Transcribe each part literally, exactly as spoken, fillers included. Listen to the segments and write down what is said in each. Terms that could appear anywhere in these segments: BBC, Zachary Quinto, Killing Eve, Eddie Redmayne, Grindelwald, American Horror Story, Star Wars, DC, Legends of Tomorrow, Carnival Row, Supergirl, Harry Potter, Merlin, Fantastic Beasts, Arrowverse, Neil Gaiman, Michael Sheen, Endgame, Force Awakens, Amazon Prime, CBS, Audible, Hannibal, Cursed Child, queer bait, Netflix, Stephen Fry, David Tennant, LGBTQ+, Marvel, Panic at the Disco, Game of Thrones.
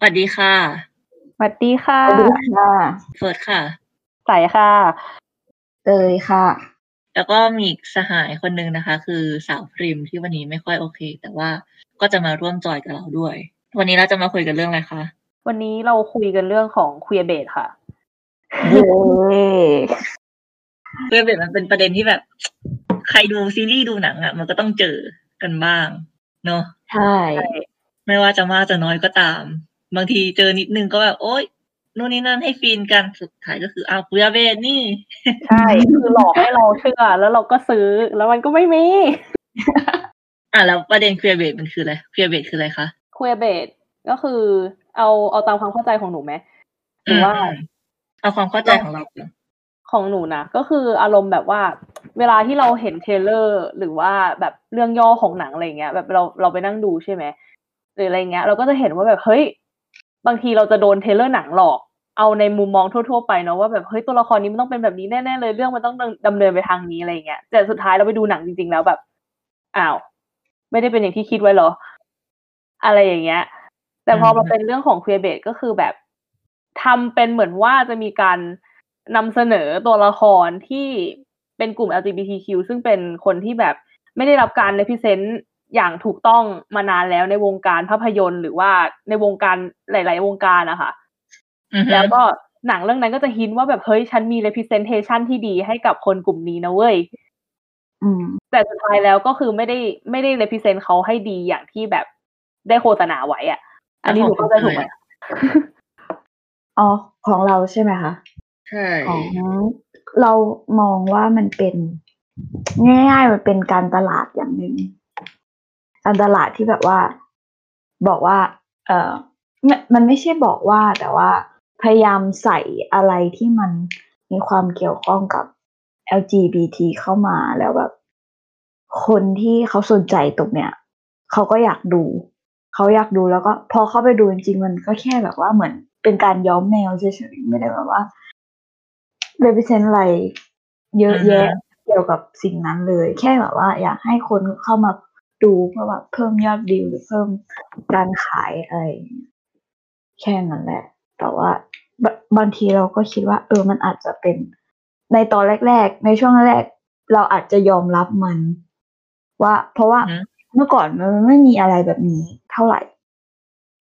สวัสดีค่ะสวัสดีค่ะสวัสดีค่ะเฟิร์สค่ะใสค่ะเตยค่ะแล้วก็มีอีกสหายคนนึงนะคะคือสาวพริมที่วันนี้ไม่ค่อยโอเคแต่ว่าก็จะมาร่วมจอยกับเราด้วยวันนี้เราจะมาคุยกันเรื่องอะไรคะวันนี้เราคุยกันเรื่องของqueer baitค่ะเย้queer baitมันเป็นประเด็นที่แบบใครดูซีรีส์ดูหนังอ่ะมันก็ต้องเจอกันบ้างเนาะใช่ไม่ว่าจะมากจะน้อยก็ตามบางทีเจอนิดนึงก็แบบโอ๊ยนู่นนี่นั่นให้ฟินกันสุดท้ายก็คือเอาเบียร์เบนนี่ใช่คือหลอกให้เราเชื่อแล้วเราก็ซื้อแล้วมันก็ไม่มีอ่ะแล้วประเด็นเคลียร์เบดมันคืออะไรเคลียร์เบดคืออะไรคะเคลียร์เบดก็คือเอาเอาตามความเข้าใจของหนูไหมหรือว่าเอาความเข้าใจของเราของหนูนะก็คืออารมณ์แบบว่าเวลาที่เราเห็นเทรลเลอร์หรือว่าแบบเรื่องย่อของหนังอะไรเงี้ยแบบเราเราไปนั่งดูใช่ไหมหรืออะไรเงี้ยเราก็จะเห็นว่าแบบเฮ้ยบางทีเราจะโดนเทรลเลอร์หนังหลอกเอาในมุมมองทั่วๆไปเนาะว่าแบบเฮ้ยตัวละครนี้มันต้องเป็นแบบนี้แน่ๆเลยเรื่องมันต้องดำเนินไปทางนี้อะไรเงี้ยแต่สุดท้ายเราไปดูหนังจริงๆแล้วแบบอ้าวไม่ได้เป็นอย่างที่คิดไว้หรออะไรอย่างเงี้ยแต่พอมาเป็นเรื่องของเคลียร์เบทก็คือแบบทำเป็นเหมือนว่าจะมีการนำเสนอตัวละครที่เป็นกลุ่ม แอล จี บี ที คิว ซึ่งเป็นคนที่แบบไม่ได้รับการ representอย่างถูกต้องมานานแล้วในวงการภาพยนตร์หรือว่าในวงการหลายๆวงการอะค่ะ uh-huh. แล้วก็หนังเรื่องนั้นก็จะฮินว่าแบบเฮ้ยฉันมี representation ที่ดีให้กับคนกลุ่มนี้นะเว้ย uh-huh. แต่สุดท้ายแล้วก็คือไม่ได้ไม่ได้ represent เขาให้ดีอย่างที่แบบได้โฆษณาไว้อะอันนี้ถูกเข้าใจถูกไหมอ๋อของเราใช่ไหมคะใช่ของเรามองว่ามันเป็นง่ายๆมันเป็นการตลาดอย่างนึงการตลาดที่แบบว่าบอกว่าเออมันไม่ใช่บอกว่าแต่ว่าพยายามใส่อะไรที่มันมีความเกี่ยวข้องกับ แอล จี บี ที เข้ามาแล้วแบบคนที่เขาสนใจตรงเนี้ยเขาก็อยากดูเขาอยากดูแล้วก็พอเข้าไปดูจริงๆมันก็แค่แบบว่าเหมือนเป็นการย้อมแมวเฉยๆไม่ได้แบบว่าเรพรีเซนต์อะไรเยอะแยะเกี่ยวกับสิ่งนั้นเลยแค่แบบว่าอยากให้คนเข้ามาดูเพื่อแบบเพิ่มยอดวิวหรือเพิ่มการขายอะไรแค่นั้นแหละแต่ว่า บ, บางทีเราก็คิดว่าเออมันอาจจะเป็นในตอนแรกๆในช่วงแรกเราอาจจะยอมรับมันว่าเพราะว่า mm-hmm. เมื่อก่อนมันไม่มีอะไรแบบนี้เท่าไหร่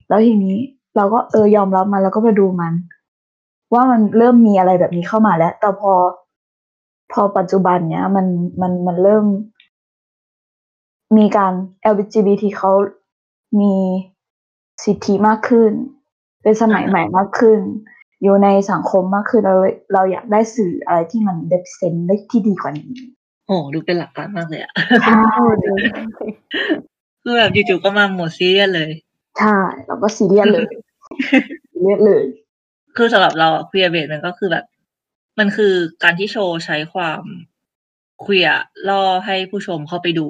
แล้วทีนี้เราก็เออยอมรับมันแล้วก็ไปดูมันว่ามันเริ่มมีอะไรแบบนี้เข้ามาแล้วแต่พอพอปัจจุบันเนี้ยมันมันมันเริ่มมีการ แอล จี บี ที เขามีสิทธิมากขึ้นเป็นสมัยใหม่มากขึ้นอยู่ในสังคมมากขึ้นเราเราอยากได้สื่ออะไรที่มันเดฟเซนได้ที่ดีกว่านี้โอ้ดูเป็นหลักการมากเลยอ่ะใช่คือแบบจู่ๆก็มาหมดซีเรียสเลยใช่เราก็ซีเรียสเลยซีเรียสเลยคือสำหรับเราอะเคลียร์เบทมันก็คือแบบมันคือการที่โชว์ใช้ความเคลียร์ล่อให้ผู้ชมเข้าไปดู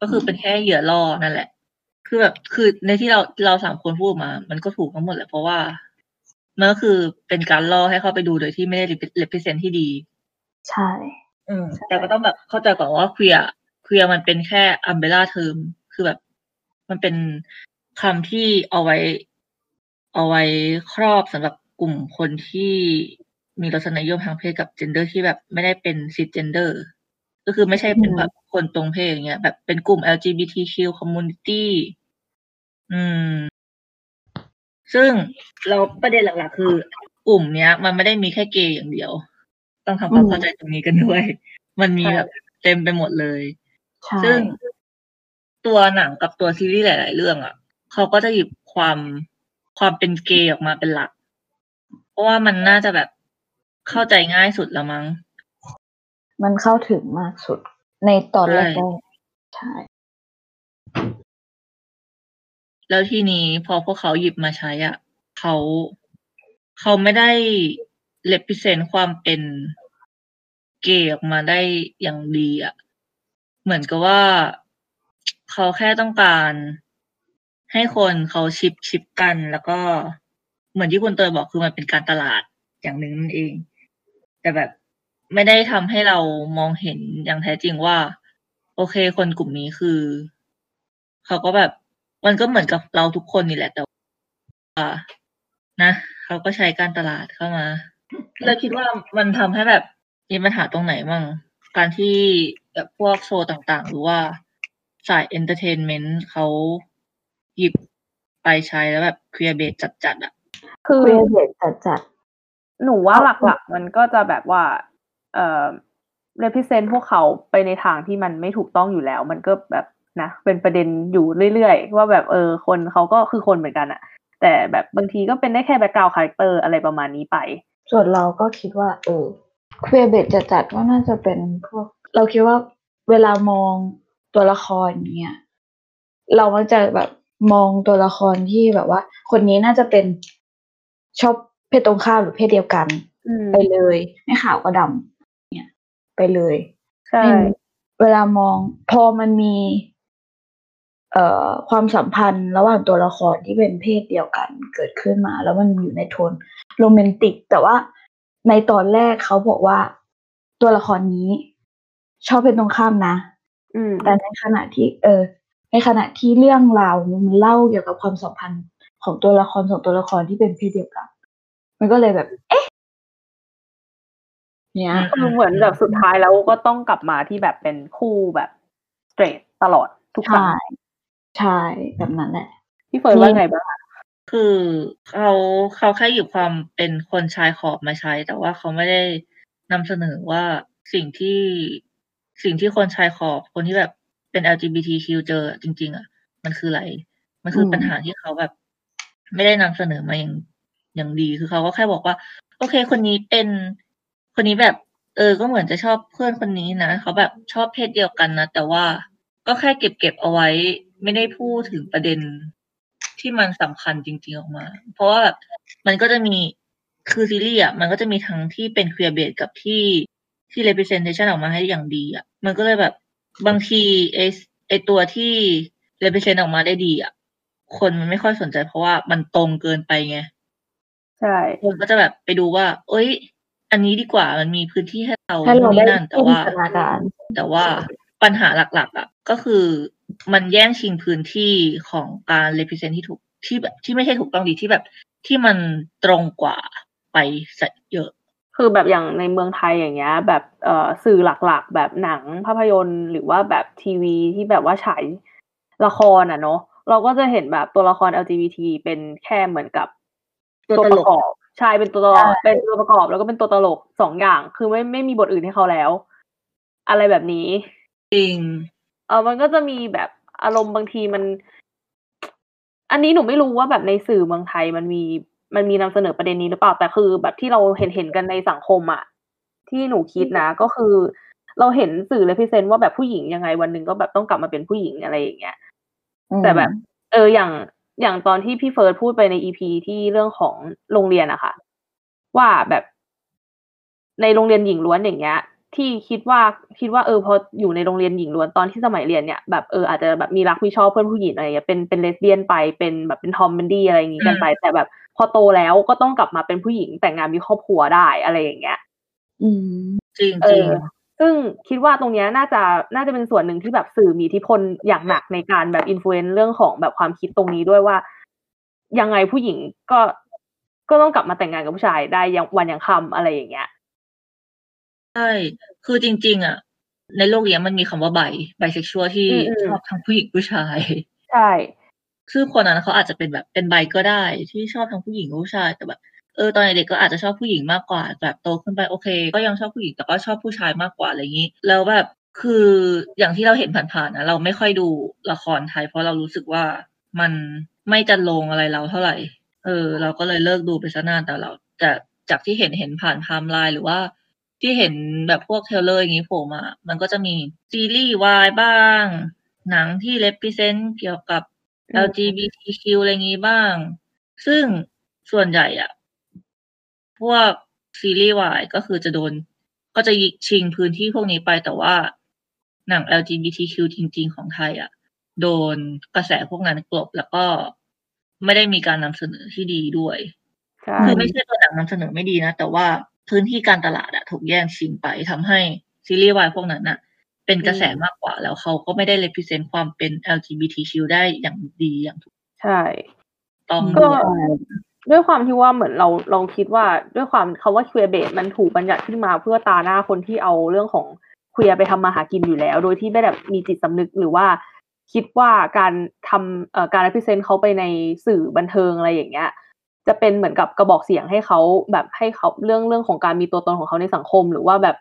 ก็คือเป็นแค่เหยื่อล่อนั่นแหละคือแบบคือในที่เราเราสามคนพูดมามันก็ถูกทั้งหมดแหละเพราะว่ามันก็คือเป็นการล่อให้เข้าไปดูโดยที่ไม่ได้representที่ดีใช่อืมแต่ก็ต้องแบบเข้าใจก่อนว่าเคลียร์เคลียร์มันเป็นแค่อัมเบร่าเทอมคือแบบมันเป็นคำที่เอาไว้เอาไว้ครอบสำหรับกลุ่มคนที่มีรสนิยมทางเพศกับเจนเดอร์ที่แบบไม่ได้เป็นซิสเจนเดอร์ก็คือไม่ใช่เป็นแบบคนตรงเพศอย่างเงี้ยแบบเป็นกลุ่ม แอล จี บี ที คิว community อืมซึ่งเราประเด็นหลักๆคือกลุ่มเนี้ยมันไม่ได้มีแค่เกย์อย่างเดียวต้องทำความเข้าใจตรงนี้กันด้วยมันมีแบบเต็มไปหมดเลยซึ่งตัวหนังกับตัวซีรีส์หลายๆเรื่องอ่ะเขาก็จะหยิบความความเป็นเกย์ออกมาเป็นหลักเพราะว่ามันน่าจะแบบเข้าใจง่ายสุดละมั้งมันเข้าถึงมากสุดในตอนแรกใช่แล้วทีนี้พอพวกเขาหยิบมาใช้อ่ะเขาเขาไม่ได้ represent ความเป็นเกย์ออกมาได้อย่างดีอ่ะเหมือนกับว่าเขาแค่ต้องการให้คนเขาชิปชิปกันแล้วก็เหมือนที่คุณเตยบอกคือมันเป็นการตลาดอย่างหนึ่งนั่นเองแต่แบบไม่ได้ทำให้เรามองเห็นอย่างแท้จริงว่าโอเคคนกลุ่มนี้คือเขาก็แบบมันก็เหมือนกับเราทุกคนนี่แหละแต่ อ่านะเขาก็ใช้การตลาดเข้ามาเราคิดว่ามันทำให้แบบมีปัญหาตรงไหนมั่งการที่แบบพวกโชว์ต่างๆหรือว่าสายเอนเตอร์เทนเมนต์เขาหยิบไปใช้แล้วแบบเคลียร์เบสจัดๆอ่ะคือเคลียร์เบสจัดๆหนูว่าหลักๆมันก็จะแบบว่าเอ่อ represent พวกเขาไปในทางที่มันไม่ถูกต้องอยู่แล้วมันก็แบบนะเป็นประเด็นอยู่เรื่อยๆว่าแบบเออคนเขาก็คือคนเหมือนกันอ่ะแต่แบบบางทีก็เป็นได้แค่ background character อะไรประมาณนี้ไปส่วนเราก็คิดว่าเออเคลียร์เบสจัดๆว่าน่าจะเป็นพวกเราคิดว่าเวลามองตัวละครเนี่ยเรามักจะแบบมองตัวละครที่แบบว่าคนนี้น่าจะเป็นชอบเพศตรงข้ามหรือเพศเดียวกันไปเลยไม่ขาวก็ดำเนี่ยไปเลยใช่เวลามองพอมันมีเอ่อความสัมพันธ์ระหว่างตัวละครที่เป็นเพศเดียวกันเกิดขึ้นมาแล้วมันอยู่ในโทนโรแมนติกแต่ว่าในตอนแรกเขาบอกว่าตัวละครนี้ชอบเพศตรงข้ามนะแต่ในขณะที่เออในขณะที่เรื่องราวมันเล่าเกี่ยวกับความสัมพันธ์ของตัวละครสองตัวละครที่เป็นเพศเดียวกันมันก็เลยแบบเอ๊ะเนี่ยคือเหมือนแบบสุดท้ายแล้วก็ต้องกลับมาที่แบบเป็นคู่แบบสเตรทตลอดทุกครั้งใช่แบบนั้นแหละพี่เฟิร์นว่าไงบ้างคือเขาเขาแค่หยิบความเป็นคนชายขอบมาใช้แต่ว่าเขาไม่ได้นำเสนอว่าสิ่งที่สิ่งที่คนชายขอบคนที่แบบเป็น แอล จี บี ที คิว เจอจริงๆอ่ะมันคืออะไรมันคือปัญหาที่เขาแบบไม่ได้นำเสนอมาอย่างอย่างดีคือเขาก็แค่บอกว่าโอเคคนนี้เป็นคนนี้แบบเออก็เหมือนจะชอบเพื่อนคนนี้นะเขาแบบชอบเพศเดียวกันนะแต่ว่าก็แค่เก็บเก็บเอาไว้ไม่ได้พูดถึงประเด็นที่มันสำคัญจริงๆออกมาเพราะว่าแบบมันก็จะมีคือซีรีส์อ่ะมันก็จะมีทั้งที่เป็นเคลียร์เบสกับที่ที่ representation ออกมาให้อย่างดีอ่ะมันก็เลยแบบบางทีไอไอตัวที่ represent ออกมาได้ดีอ่ะคนมันไม่ค่อยสนใจเพราะว่ามันตรงเกินไปไงใช่คนก็จะแบบไปดูว่าเอ้ยอันนี้ดีกว่ามันมีพื้นที่ให้เรานี่นั่นแต่ว่าแต่ว่าปัญหาหลักๆอ่ะก็คือมันแย่งชิงพื้นที่ของการ represent ที่ถูกที่แบบที่ไม่ใช่ถูกต้องดีที่แบบที่มันตรงกว่าไปซะเยอะคือแบบอย่างในเมืองไทยอย่างเงี้ยแบบเอ่อสื่อหลักๆแบบหนังภาพยนตร์หรือว่าแบบทีวีที่แบบว่าฉายละครอ่ะเนาะเราก็จะเห็นแบบตัวละคร แอล จี บี ที เป็นแค่เหมือนกับตัวประกอบใช่เป็นตัวเป็นตัวประกอบแล้วก็เป็นตัวตลกสองอย่างคือไม่ไม่มีบทอื่นให้เขาแล้วอะไรแบบนี้จริงเออมันก็จะมีแบบอารมณ์บางทีมันอันนี้หนูไม่รู้ว่าแบบในสื่อเมืองไทยมันมีมันมีนำเสนอประเด็นนี้หรือเปล่าแต่คือแบบที่เราเห็นเห็นกันในสังคมอ่ะที่หนูคิดนะก็คือเราเห็นสื่อเลยพิเศษว่าแบบผู้หญิงยังไงวันหนึ่งก็แบบต้องกลับมาเป็นผู้หญิงอะไรอย่างเงี้ยแต่แบบเอออย่างอย่างตอนที่พี่เฟิร์สพูดไปใน อี พี ที่เรื่องของโรงเรียนอะค่ะว่าแบบในโรงเรียนหญิงล้วนอย่างเงี้ยที่คิดว่าคิดว่าเออพออยู่ในโรงเรียนหญิงล้วนตอนที่สมัยเรียนเนี่ยแบบเอออาจจะแบบมีรักมีชอบเพื่อนผู้หญิงอะไรอย่างเงี้ยเป็นเป็นเลสเบี้ยนไปเป็นแบบเป็นทอมเป็นดี้อะไรอย่างงี้กันไปแต่แบบพอโตแล้วก็ต้องกลับมาเป็นผู้หญิงแต่งงานมีครอบครัวได้อะไรอย่างเงี้ยอืมจริงจริงซึ่งคิดว่าตรงเนี้ยน่าจะน่าจะเป็นส่วนหนึ่งที่แบบสื่อมีอิทธิพลอย่างหนักในการแบบอิมโฟเอนซ์เรื่องของแบบความคิดตรงนี้ด้วยว่ายังไงผู้หญิงก็ก็ต้องกลับมาแต่งงานกับผู้ชายได้ยังวันยังค่ำอะไรอย่างเงี้ยใช่คือจริงๆอ่ะในโลกเนี้ยมันมีคำว่าไบไบเซ็กชวลที่ชอบทั้งผู้หญิงผู้ชายใช่คือคนนั้นเขาอาจจะเป็นแบบเป็นไบก็ได้ที่ชอบทั้งผู้หญิงผู้ชายแต่แบบเออตอนเด็กก็อาจจะชอบผู้หญิงมากกว่าแบบโตขึ้นไปโอเคก็ยังชอบผู้หญิงแต่ก็ชอบผู้ชายมากกว่าอะไรอย่างนี้แล้วแบบคืออย่างที่เราเห็นผ่านๆนะเราไม่ค่อยดูละครไทยเพราะเรารู้สึกว่ามันไม่จันลงอะไรเราเท่าไหร่เออเราก็เลยเลิกดูไปซะนานแต่เราแต่จากที่เห็นเห็นผ่านไทม์ไลน์หรือว่าที่เห็นแบบพวกเทรลเลอร์อย่างนี้โผล่มามันก็จะมีซีรีส์วายบ้างหนังที่ represent เกี่ยวกับ แอล จี บี ที คิว อะไรอย่างนี้บ้างซึ่งส่วนใหญ่อะพวกซีรีส์วายก็คือจะโดนก็จะชิงพื้นที่พวกนี้ไปแต่ว่าหนัง แอล จี บี ที คิว จริงๆของไทยอะโดนกระแสพวกนั้นกลบแล้วก็ไม่ได้มีการนำเสนอที่ดีด้วยคือไม่ใช่ตัวหนังนำเสนอไม่ดีนะแต่ว่าพื้นที่การตลาดอะถูกแย่งชิงไปทำให้ซีรีส์วายพวกนั้นอะเป็นกระแสมากกว่าแล้วเขาก็ไม่ได้ represent ความเป็น แอล จี บี ที คิว ได้อย่างดีอย่างถูกใช่ ต้องก็ด้วยความที่ว่าเหมือนเราเราคิดว่าด้วยความคำว่า queer bait มันถูกบัญญัติขึ้นมาเพื่อตาหน้าคนที่เอาเรื่องของ queer ไปทำมาหากินอยู่แล้วโดยที่ไม่แบบมีจิตสำนึกหรือว่าคิดว่าการทำเอ่อการ represent เขาไปในสื่อบันเทิงอะไรอย่างเงี้ยจะเป็นเหมือนกับกระบอกเสียงให้เขาแบบให้เขาเรื่องเรื่องของการมีตัวตนของเขาในสังคมหรือว่าแบบ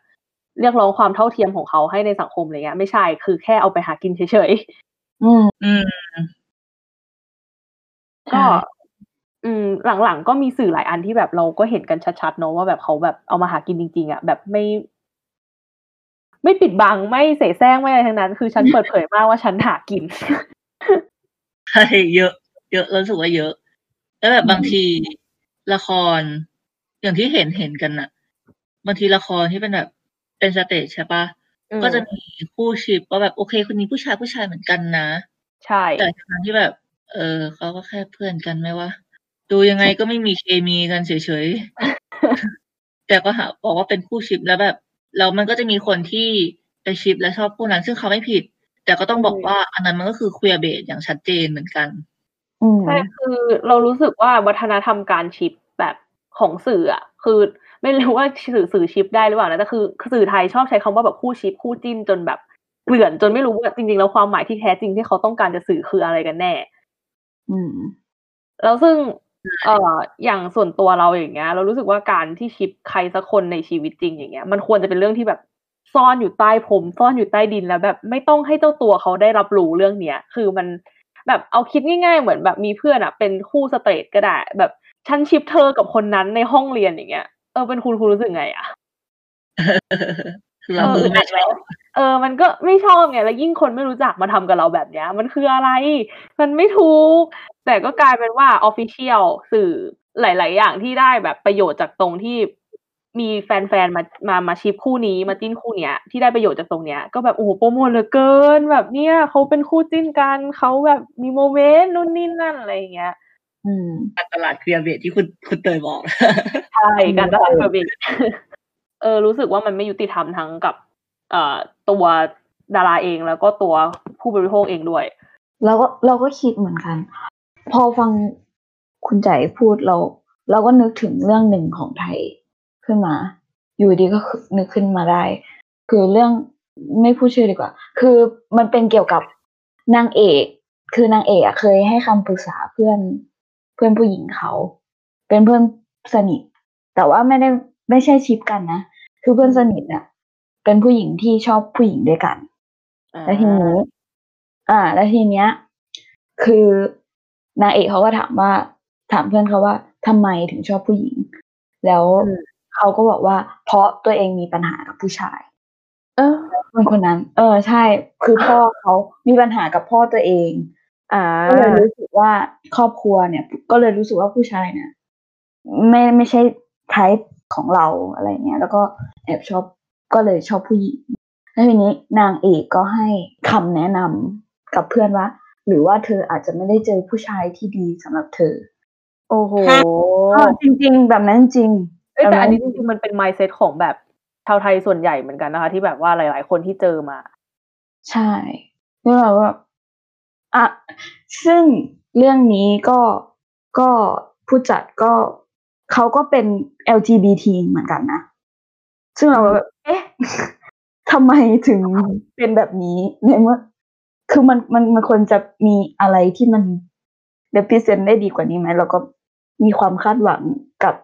เรียกร้องความเท่าเทียมของเขาให้ในสังคมอะไรเงี้ยไม่ใช่คือแค่เอาไปหากินเฉยๆอืมอืมก็อืมหลังๆก็มีสื่อหลายอันที่แบบเราก็เห็นกันชัดๆเนาะว่าแบบเขาแบบเอามาหากินจริงๆอ่ะแบบไม่ไม่ปิดบังไม่เสแสร้งไม่อะไรทั้งนั้นคือฉันเปิดเผยมากว่าฉันหากินใช่เยอะเยอะรู้สึกว่าเยอะแล้วแบบบางทีละครอย่างที่เห็นเห็นกันน่ะบางทีละครที่เป็นแบบเป็นสเตจใช่ปะก็จะมีคู่ชิปว่าแบบโอเคคนนี้ผู้ชายผู้ชายเหมือนกันนะใช่แต่ทางที่แบบเออเขาก็แค่เพื่อนกันไหมวะดูยังไงก็ไม่มีเคมีกันเฉยๆแต่ก็หาบอกว่าเป็นคู่ชิปแล้วแบบแล้วมันก็จะมีคนที่ไปชิปและชอบคู่นั้นซึ่งเขาไม่ผิดแต่ก็ต้องบอกว่าอันนั้นมันก็คือ queer bait อย่างชัดเจนเหมือนกันใช่คือเรารู้สึกว่าวัฒนธรรมการชิปแบบของสื่ออะคือไม่รู้ว่าสื่อสื่อชิปได้หรือเปล่านะแต่คือสื่อไทยชอบใช้คำว่าแบบคู่ชิปคู่จิ้นจนแบบเกลื่อนจนไม่รู้ว่าจริงๆแล้วความหมายที่แท้จริงที่เขาต้องการจะสื่อคืออะไรกันแน่อืมแล้วซึ่งเอ่ออย่างส่วนตัวเราอย่างเงี้ยเรารู้สึกว่าการที่ชิปใครสักคนในชีวิตจริงอย่างเงี้ยมันควรจะเป็นเรื่องที่แบบซ่อนอยู่ใต้ผมซ่อนอยู่ใต้ดินแล้วแบบไม่ต้องให้เจ้าตัวเขาได้รับรู้เรื่องเนี้ยคือมันแบบเอาคิดง่ายๆเหมือนแบบมีเพื่อนอ่ะเป็นคู่สเตรทก็ได้แบบฉันชิปเธอกับคนนั้นในห้องเรียนอย่างเงี้ยเออเป็นคุณคุณรู้สึกไงอ่ะเราอึดอัดแล้วเออมันก็ไม่ชอบไงแล้วยิ่งคนไม่รู้จักมาทำกับเราแบบเนี้ยมันคืออะไรมันไม่ถูกแต่ก็กลายเป็นว่า official สื่อหลายๆอย่างที่ได้แบบประโยชน์จากตรงที่มีแฟนๆมามามาชิปคู่นี้มาจิ้นคู่เนี้ยที่ได้ประโยชน์จากตรงเนี้ยก็แบบโอ้โหโปรโมทเหลือเกินแบบเนี้ยเขาเป็นคู่จิ้นกันเขาแบบมีโมเมนต์นู่นนี่นั่นอะไรอย่างเงี้ยอืมการตลาด queer bait ที่คุณคุณเตยบอกใช่การตลาด queer bait เออรู้สึกว่ามันไม่ยุติธรรมทั้งกับเอ่อตัวดาราเองแล้วก็ตัวผู้บริโภคเองด้วยเราก็เราก็คิดเหมือนกันพอฟังคุณใจพูดเราเราก็นึกถึงเรื่องหนึ่งของไทยขึ้นมาอยู่ดีก็นึกขึ้นมาได้คือเรื่องไม่พูดชื่อดีกว่าคือมันเป็นเกี่ยวกับนางเอกคือนางเอกอ่ะเคยให้คำปรึกษาเพื่อนเพื่อนผู้หญิงเขาเป็นเพื่อนสนิทแต่ว่าไม่ได้ไม่ใช่ชิปกันนะคือเพื่อนสนิทอ่ะเป็นผู้หญิงที่ชอบผู้หญิงด้วยกันแล้วทีนี้อ่าแล้วทีเนี้ยคือนางเอกเขาก็ถามว่าถามเพื่อนเขาว่าทำไมถึงชอบผู้หญิงแล้วเขาก็บอกว่าเพราะตัวเองมีปัญหากับผู้ชายเออคนคนนั้นเออใช่คือพ่อเขามีปัญหากับพ่อตัวเองอ่าก็เลยรู้สึกว่าครอบครัวเนี่ยก็เลยรู้สึกว่าผู้ชายเนี่ยไม่ไม่ใช่ไทป์ของเราอะไรเงี้ยแล้วก็แอบชอบก็เลยชอบผู้หญิงแล้วทีนี้นางเอกก็ให้คำแนะนำกับเพื่อนว่าหรือว่าเธออาจจะไม่ได้เจอผู้ชายที่ดีสำหรับเธอโอ้โหจริงๆแบบนั้นจริงแต่อันนี้จริงๆมันเป็น mindset ของแบบชาวไทยส่วนใหญ่เหมือนกันนะคะที่แบบว่าหลายๆคนที่เจอมาใช่แล้วเราก็อ่ะซึ่งเรื่องนี้ก็ก็ผู้จัดก็เขาก็เป็น แอล จี บี ที เหมือนกันนะซึ่งเราแบบเอ๊ะทำไมถึงเป็นแบบนี้ในเมื่อคือมันมันมันควรจะมีอะไรที่มัน represent ได้ดีกว่านี้ไหมเราก็มีความคาดหวังกับ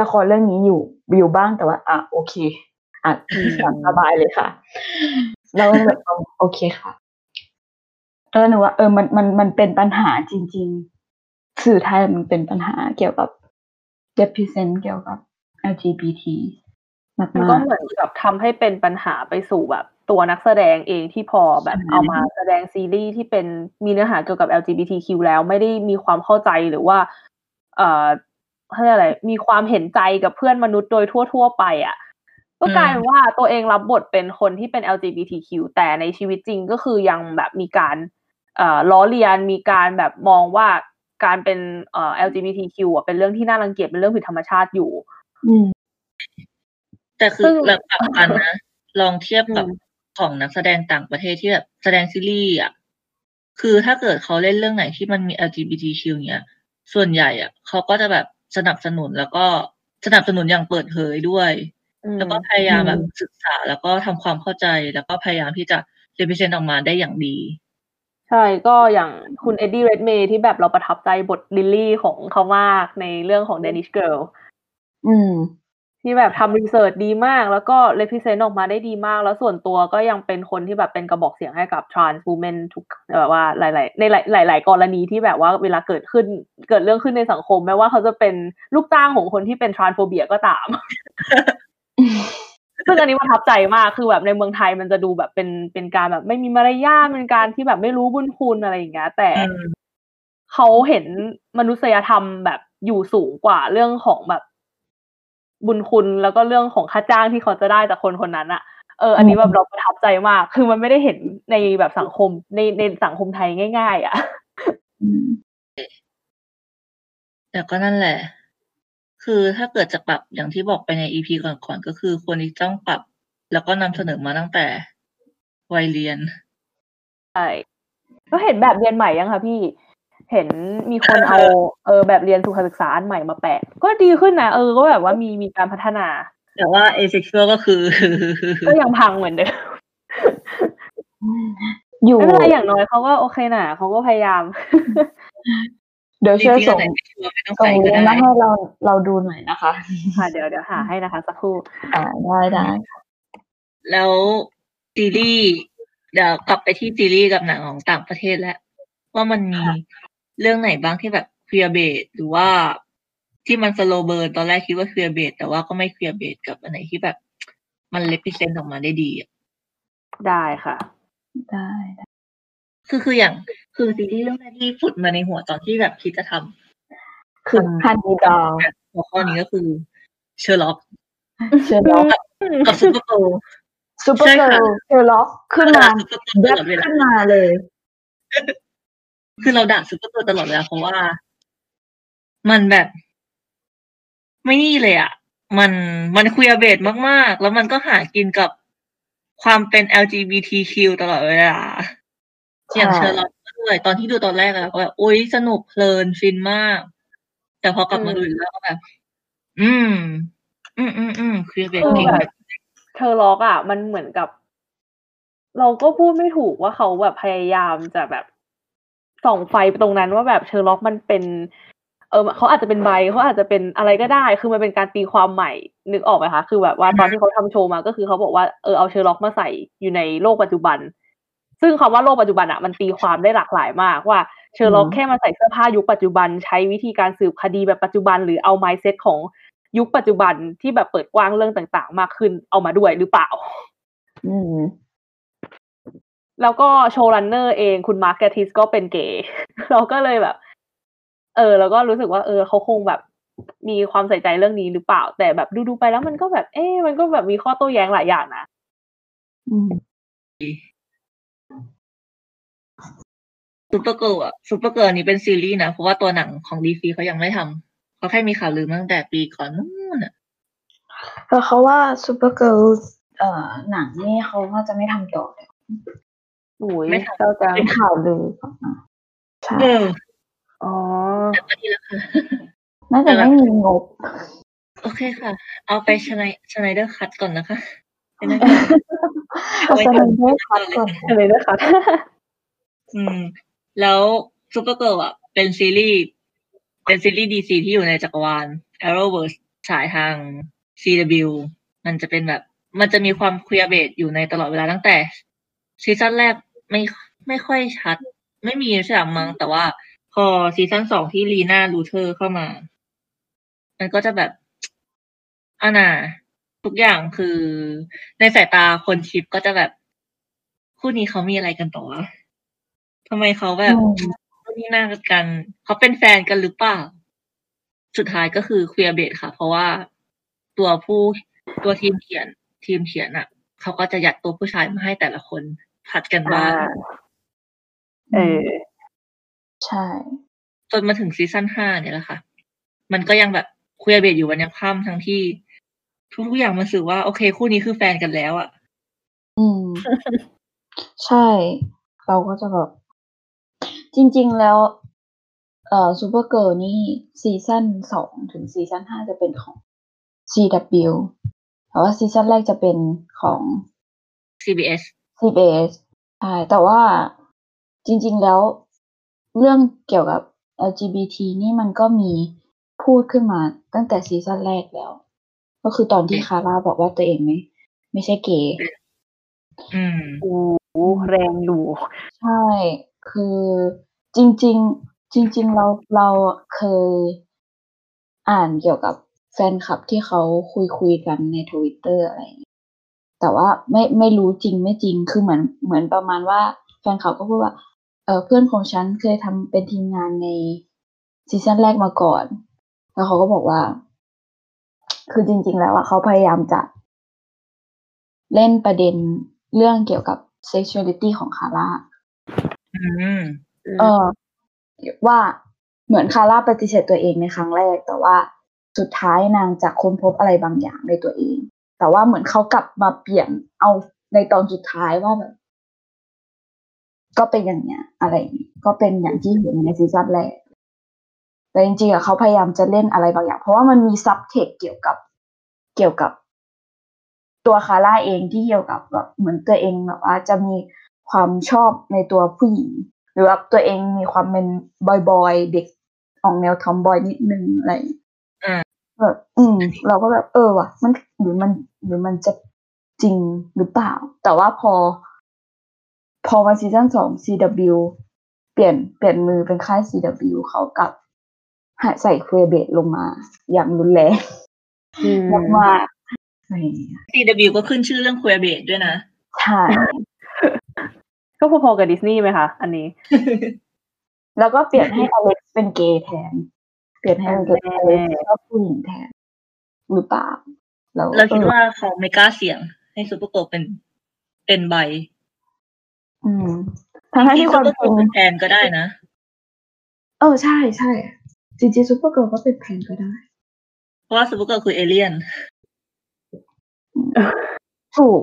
ละครเรื่องนี้อยู่อยู่บ้างแต่ว่าอ่ะโอเคอ่ะสบายเลยค่ะแล้วแบบโอเคค่ะเออหนูว่าเออมันมันมันเป็นปัญหาจริงๆสื่อไทยมันเป็นปัญหาเกี่ยวกับ represent เกี่ยวกับ แอล จี บี ที มากๆมันก็เหมือนกับทำให้เป็นปัญหาไปสู่แบบตัวนักแสดงเองที่พอแบบเอามาแสดงซีรีส์ที่เป็นมีเนื้อหาเกี่ยวกับ แอล จี บี ที คิว แล้วไม่ได้มีความเข้าใจหรือว่าเอ่อเขาเรียกอะไรมีความเห็นใจกับเพื่อนมนุษย์โดยทั่วๆไปอ่ะก็กลายเป็นว่าตัวเองรับบทเป็นคนที่เป็น แอล จี บี ที คิว แต่ในชีวิตจริงก็คือยังแบบมีการเอ่อล้อเลียนมีการแบบมองว่าการเป็นเอ่อ แอล จี บี ที คิว อ่ะเป็นเรื่องที่น่ารังเกียจเป็นเรื่องผิดธรรมชาติอยู่อืมแต่คือแบบกลับกันนะลองเทียบกับของนักแสดงต่างประเทศที่แบบแสดงซีรีส์อ่ะ คือถ้าเกิดเขาเล่นเรื่องไหนที่มันมี แอล จี บี ที คิว เงี้ยส่วนใหญ่อ่ะเขาก็จะแบบสนับสนุนแล้วก็สนับสนุนอย่างเปิดเผยด้วยแล้วก็พยายามแบบศึกษาแล้วก็ทำความเข้าใจแล้วก็พยายามที่จะเรพรีเซนต์ออกมาได้อย่างดีใช่ก็อย่างคุณเอ็ดดี้เรดเมย์ที่แบบเราประทับใจบทลิลลี่ของเขามากในเรื่องของ Danish Girl อืมที่แบบทำรีเสิร์ชดีมากแล้วก็เรพรีเซนต์ออกมาได้ดีมากแล้วส่วนตัวก็ยังเป็นคนที่แบบเป็นกระบอกเสียงให้กับ Trans Women ทุกแบบว่าหลายๆในหลายๆกรณีที่แบบว่าเวลาเกิดขึ้นเกิดเรื่องขึ้นในสังคมแม้ว่าเขาจะเป็นลูกจ้างของคนที่เป็น Transphobia ก็ตาม ซึ่งอันนี้ประทับใจมากคือแบบในเมืองไทยมันจะดูแบบเป็นเป็นการแบบไม่มีมารยาทเป็นการที่แบบไม่รู้บุญคุณอะไรอย่างเงี้ยแต่เขาเห็นมนุษยธรรมแบบอยู่สูงกว่าเรื่องของแบบบุญคุณแล้วก็เรื่องของค่าจ้างที่เขาจะได้จากคนคนนั้นอะเอออันนี้แบบเราประทับใจมากคือมันไม่ได้เห็นในแบบสังคมในในสังคมไทยง่ายๆอะแต่ก็นั่นแหละคือถ้าเกิดจะปรับอย่างที่บอกไปใน อี พี ก่อนๆก็คือควรที่ต้องปรับแล้วก็นำเสนอมาตั้งแต่วัยเรียนใช่ก็เห็นแบบเรียนใหม่ยังคะพี่เห็นมีคนเอาเออแบบเรียนสุขศึกษาอันใหม่มาแปะก็ดีขึ้นนะเออก็แบบว่ามีมีการพัฒนาแต่ว่า asexual ก็คือก็ยังพังเหมือนเดิมอยู่ไม่เป็นไรอย่างน้อยเขาก็โอเคนะเขาก็พยายามเดี๋ยวเชื่อส่งส่งเรื่องมาให้เราเราดูหน่อยนะคะค่ะเดี๋ยวเดี๋ยวหาให้นะคะสักครู่อ่าได้ได้แล้วซีรีส์เดี๋ยวกลับไปที่ซีรีส์กับหนังของต่างประเทศแล้วว่ามันมีเรื่องไหนบ้างที่แบบเคลียร์เบสหรือว่าที่มันสโลว์เบิร์นตอนแรกคิดว่าเคลียร์เบสแต่ว่าก็ไม่เคลียร์เบสกับอันไหนที่แบบมันเรพรีเซนต์ออกมาได้ดีได้ค่ะได้คือคืออย่างคือซีรีส์เรื่องที่ฝุดมาในหัวตอนที่แบบคิดจะทำคือฮันนีดอลหัวข้อนี้ก็คือเชอร์ล็อกเชอร์ล็อกกับซูเปอร์โกลซูเปอร์โกลเชอร์ล็อกขึ้นมาเยอะขึ้นมาเลยคือเราด่าซูเปอร์โกลตลอดเวลาเพราะว่ามันแบบไม่นี่เลยอ่ะมันมันคุยเบสมากๆแล้วมันก็หากินกับความเป็น แอล จี บี ที คิว ตลอดเวลาอย่างเชอร์ล็อกด้วยตอนที่ดูตอนแรกอะก็แบบโอ๊ยสนุกเพลินฟินมากแต่พอกลับมาดูแล้วก็แบบอืมอืมอืมอืมคือแบบเชอร์ล็อกอะมันเหมือนกับเราก็พูดไม่ถูกว่าเขาแบบพยายามจะแบบส่องไฟตรงนั้นว่าแบบเชอร์ล็อกมันเป็นเออเขาอาจจะเป็นใบเขาอาจจะเป็นอะไรก็ได้คือมันเป็นการตีความใหม่นึกออกไหมคะคือแบบว่าตอนที่เขาทำโชว์มาก็คือเขาบอกว่าเออเอาเชอร์ล็อกมาใส่อยู่ในโลกปัจจุบันซึ่งคำว่าโลกปัจจุบันอ่ะมันตีความได้หลากหลายมากว่าเชอร์ล็อกแค่มาใส่เสื้อผ้ายุคปัจจุบันใช้วิธีการสืบคดีแบบปัจจุบันหรือเอา mindset ของยุคปัจจุบันที่แบบเปิดกว้างเรื่องต่างๆมากขึ้นเอามาด้วยหรือเปล่าอืมแล้วก็โชว์รันเนอร์เองคุณมาร์ค แกติสก็เป็นเกย์เราก็เลยแบบเออแล้วก็รู้สึกว่าเออเขาคงแบบมีความใส่ใจเรื่องนี้หรือเปล่าแต่แบบดูๆไปแล้วมันก็แบบเอ๊ะมันก็แบบมีข้อโต้แย้งหลายอย่างนะอืมซูเปอร์เกิร์ลอะซูเปอร์เกิร์ลนี้เป็นซีรีส์นะเพราะว่าตัวหนังของ ดี ซี เขายังไม่ทำเขาแค่มีข่าวลือมาตั้งแต่ปีก่อนนู่นอะเพราะเขาว่าซูเปอร์เกิร์ลเอ่อหนังนี่เขาก็จะไม่ทำต่อแล้วโอ้ยเราจะเป็นข่าวลือใช่อ๋อน่าจะไม่มีงบโอเคค่ะเอาไปชไนชไนเดอร์คัทก่อนนะคะชไนเดอร์คัทก่อนชไนเดอร์คัทอืมแล้วซูเปอร์เกิร์ลอ่ะเป็นซีรีส์เป็นซีรีส์ ดี ซี ที่อยู่ในจักรวาล Arrowverse ฉายทาง ซี ดับเบิลยู มันจะเป็นแบบมันจะมีความเคลียร์เบสอยู่ในตลอดเวลาตั้งแต่ซีซั่นแรกไม่ไม่ค่อยชัดไม่มีฉากมั้งแต่ว่าพอซีซั่นสองที่ลีน่าลูเทอร์เข้ามามันก็จะแบบอ่ะนะทุกอย่างคือในสายตาคนชิปก็จะแบบคู่นี้เขามีอะไรกันต่อทำไมเขาแบบนี่น่ากันเขาเป็นแฟนกันหรือเปล่าสุดท้ายก็คือเคลียร์เบสค่ะเพราะว่าตัวผู้ตัวทีมเขียนทีมเขียนอ่ะเขาก็จะยัดตัวผู้ชายมาให้แต่ละคนผัดกันว่าเออใช่จนมาถึงซีซั่นห้าเนี่ยแหละค่ะมันก็ยังแบบเคลียร์เบสอยู่วันยังค่ำทั้งที่ทุกอย่างมันสื่อว่าโอเคคู่นี้คือแฟนกันแล้วอ่ะอืม ใช่เราก็จะแบบ จริงๆแล้วเอ่อซูเปอร์เกิร์ลนี่ซีซั่นสองถึงซีซั่นห้าจะเป็นของ ซี ดับเบิลยู แต่ว่าซีซั่นแรกจะเป็นของ ซี บี เอส ซี บี เอส ใช่แต่ว่าจริงๆแล้วเรื่องเกี่ยวกับ แอล จี บี ที นี่มันก็มีพูดขึ้นมาตั้งแต่ซีซั่นแรกแล้วก็คือตอนที่คาร่าบอกว่าตัวเองไม่ไม่ใช่เกย์อืมโอ้แรงอยู่ใช่คือจริงๆจริงๆเราเราเคยอ่านเกี่ยวกับแฟนคลับที่เขาคุยคุยกันใน Twitter อะไรแต่ว่าไม่ไม่รู้จริงไม่จริงคือเหมือนเหมือนประมาณว่าแฟนคลับก็พูดว่าเออเพื่อนของฉันเคยทำเป็นทีมงานในซีซั่นแรกมาก่อนแล้วเขาก็บอกว่าคือจริงๆแล้วอ่ะเขาพยายามจะเล่นประเด็นเรื่องเกี่ยวกับ sexuality ของคาร่าเออว่าเหมือนคาร่าปฏิเสธตัวเองในครั้งแรกแต่ว่าสุดท้ายนางจะค้นพบอะไรบางอย่างในตัวเองแต่ว่าเหมือนเขากลับมาเปลี่ยนเอาในตอนสุดท้ายว่าแบบก็เป็นอย่างเนี้ยอะไรก็เป็นอย่างที่เห็นในซีซั่นแรกแต่จริงๆอ่ะเขาพยายามจะเล่นอะไรบางอย่างเพราะว่ามันมีซับเทคเกี่ยวกับเกี่ยวกับตัวคาร่าเองที่เกี่ยวกับแบบเหมือนตัวเองแบบว่าจะมีความชอบในตัวผู้หญิงหรือว่าตัวเองมีความเป็นบอยๆเด็กออกแนวทอมบอยนิดนึงอะไรแบบอืมเราก็แบบเออว่ะมันหรือมันหรือมันจะจริงหรือเปล่าแต่ว่าพอพอมาซีซั่นสอง ซี ดับเบิลยู เปลี่ยนเปลี่ยนมือเป็นค่าย ซี ดับเบิลยู เขากลับหัดใส่เครือเบดลงมาอย่างรุนแรงมากๆ ซี ดับเบิลยู ก็ขึ้นชื่อเรื่องเครือเบดด้วยนะใช่ก็พอๆกับดิสนีย์ไหมคะอันนี้แล้วก็เปลี่ยนให้อเล็กซ์เป็นเกย์แทนเปลี่ยนให้มันเป็นอเล็กซ์ชอบผู้หญิงแทนหรือเปล่าเราคิดว่าเขาไม่กล้าเสี่ยงให้ซูเปอร์เกิร์ลเป็นเป็นไบอืมทั้งที่ซูเปอร์เกิร์ลเป็นแฟนก็ได้นะเออใช่ใช่จริงๆซูเปอร์เกิร์ลก็เป็นแฟนก็ได้เพราะว่าซูเปอร์เกิร์ลคือเอเลี่ยนถูก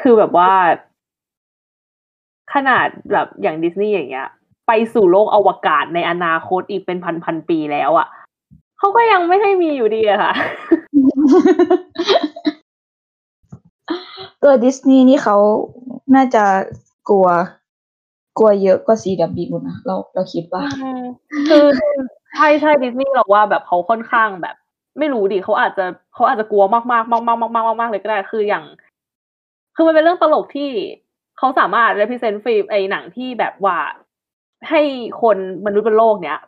คือแบบว่าขนาดแบบอย่างดิสนีย์อย่างเงี้ยไปสู่โลกอวกาศในอนาคตอีกเป็นพันๆปีแล้วอ่ะเขาก็ยังไม่ให้มีอยู่ดีอะค่ะตัวดิสนีย์นี่เขาน่าจะกลัวกลัวเยอะกว่า ซี ดับเบิลยู นะเราเราคิดว่าคือใช่ใช่ดิสนีย์เราว่าแบบเขาค่อนข้างแบบไม่รู้ดิเขาอาจจะเขาอาจจะกลัวมากมากมากมากมากมากเลยก็ได้คืออย่างคือมันเป็นเรื่องตลกที่เขาสามารถ represent ฟิล์มไอหนังที่แบบว่าให้คนมนุษย์บนโลกเนี้ย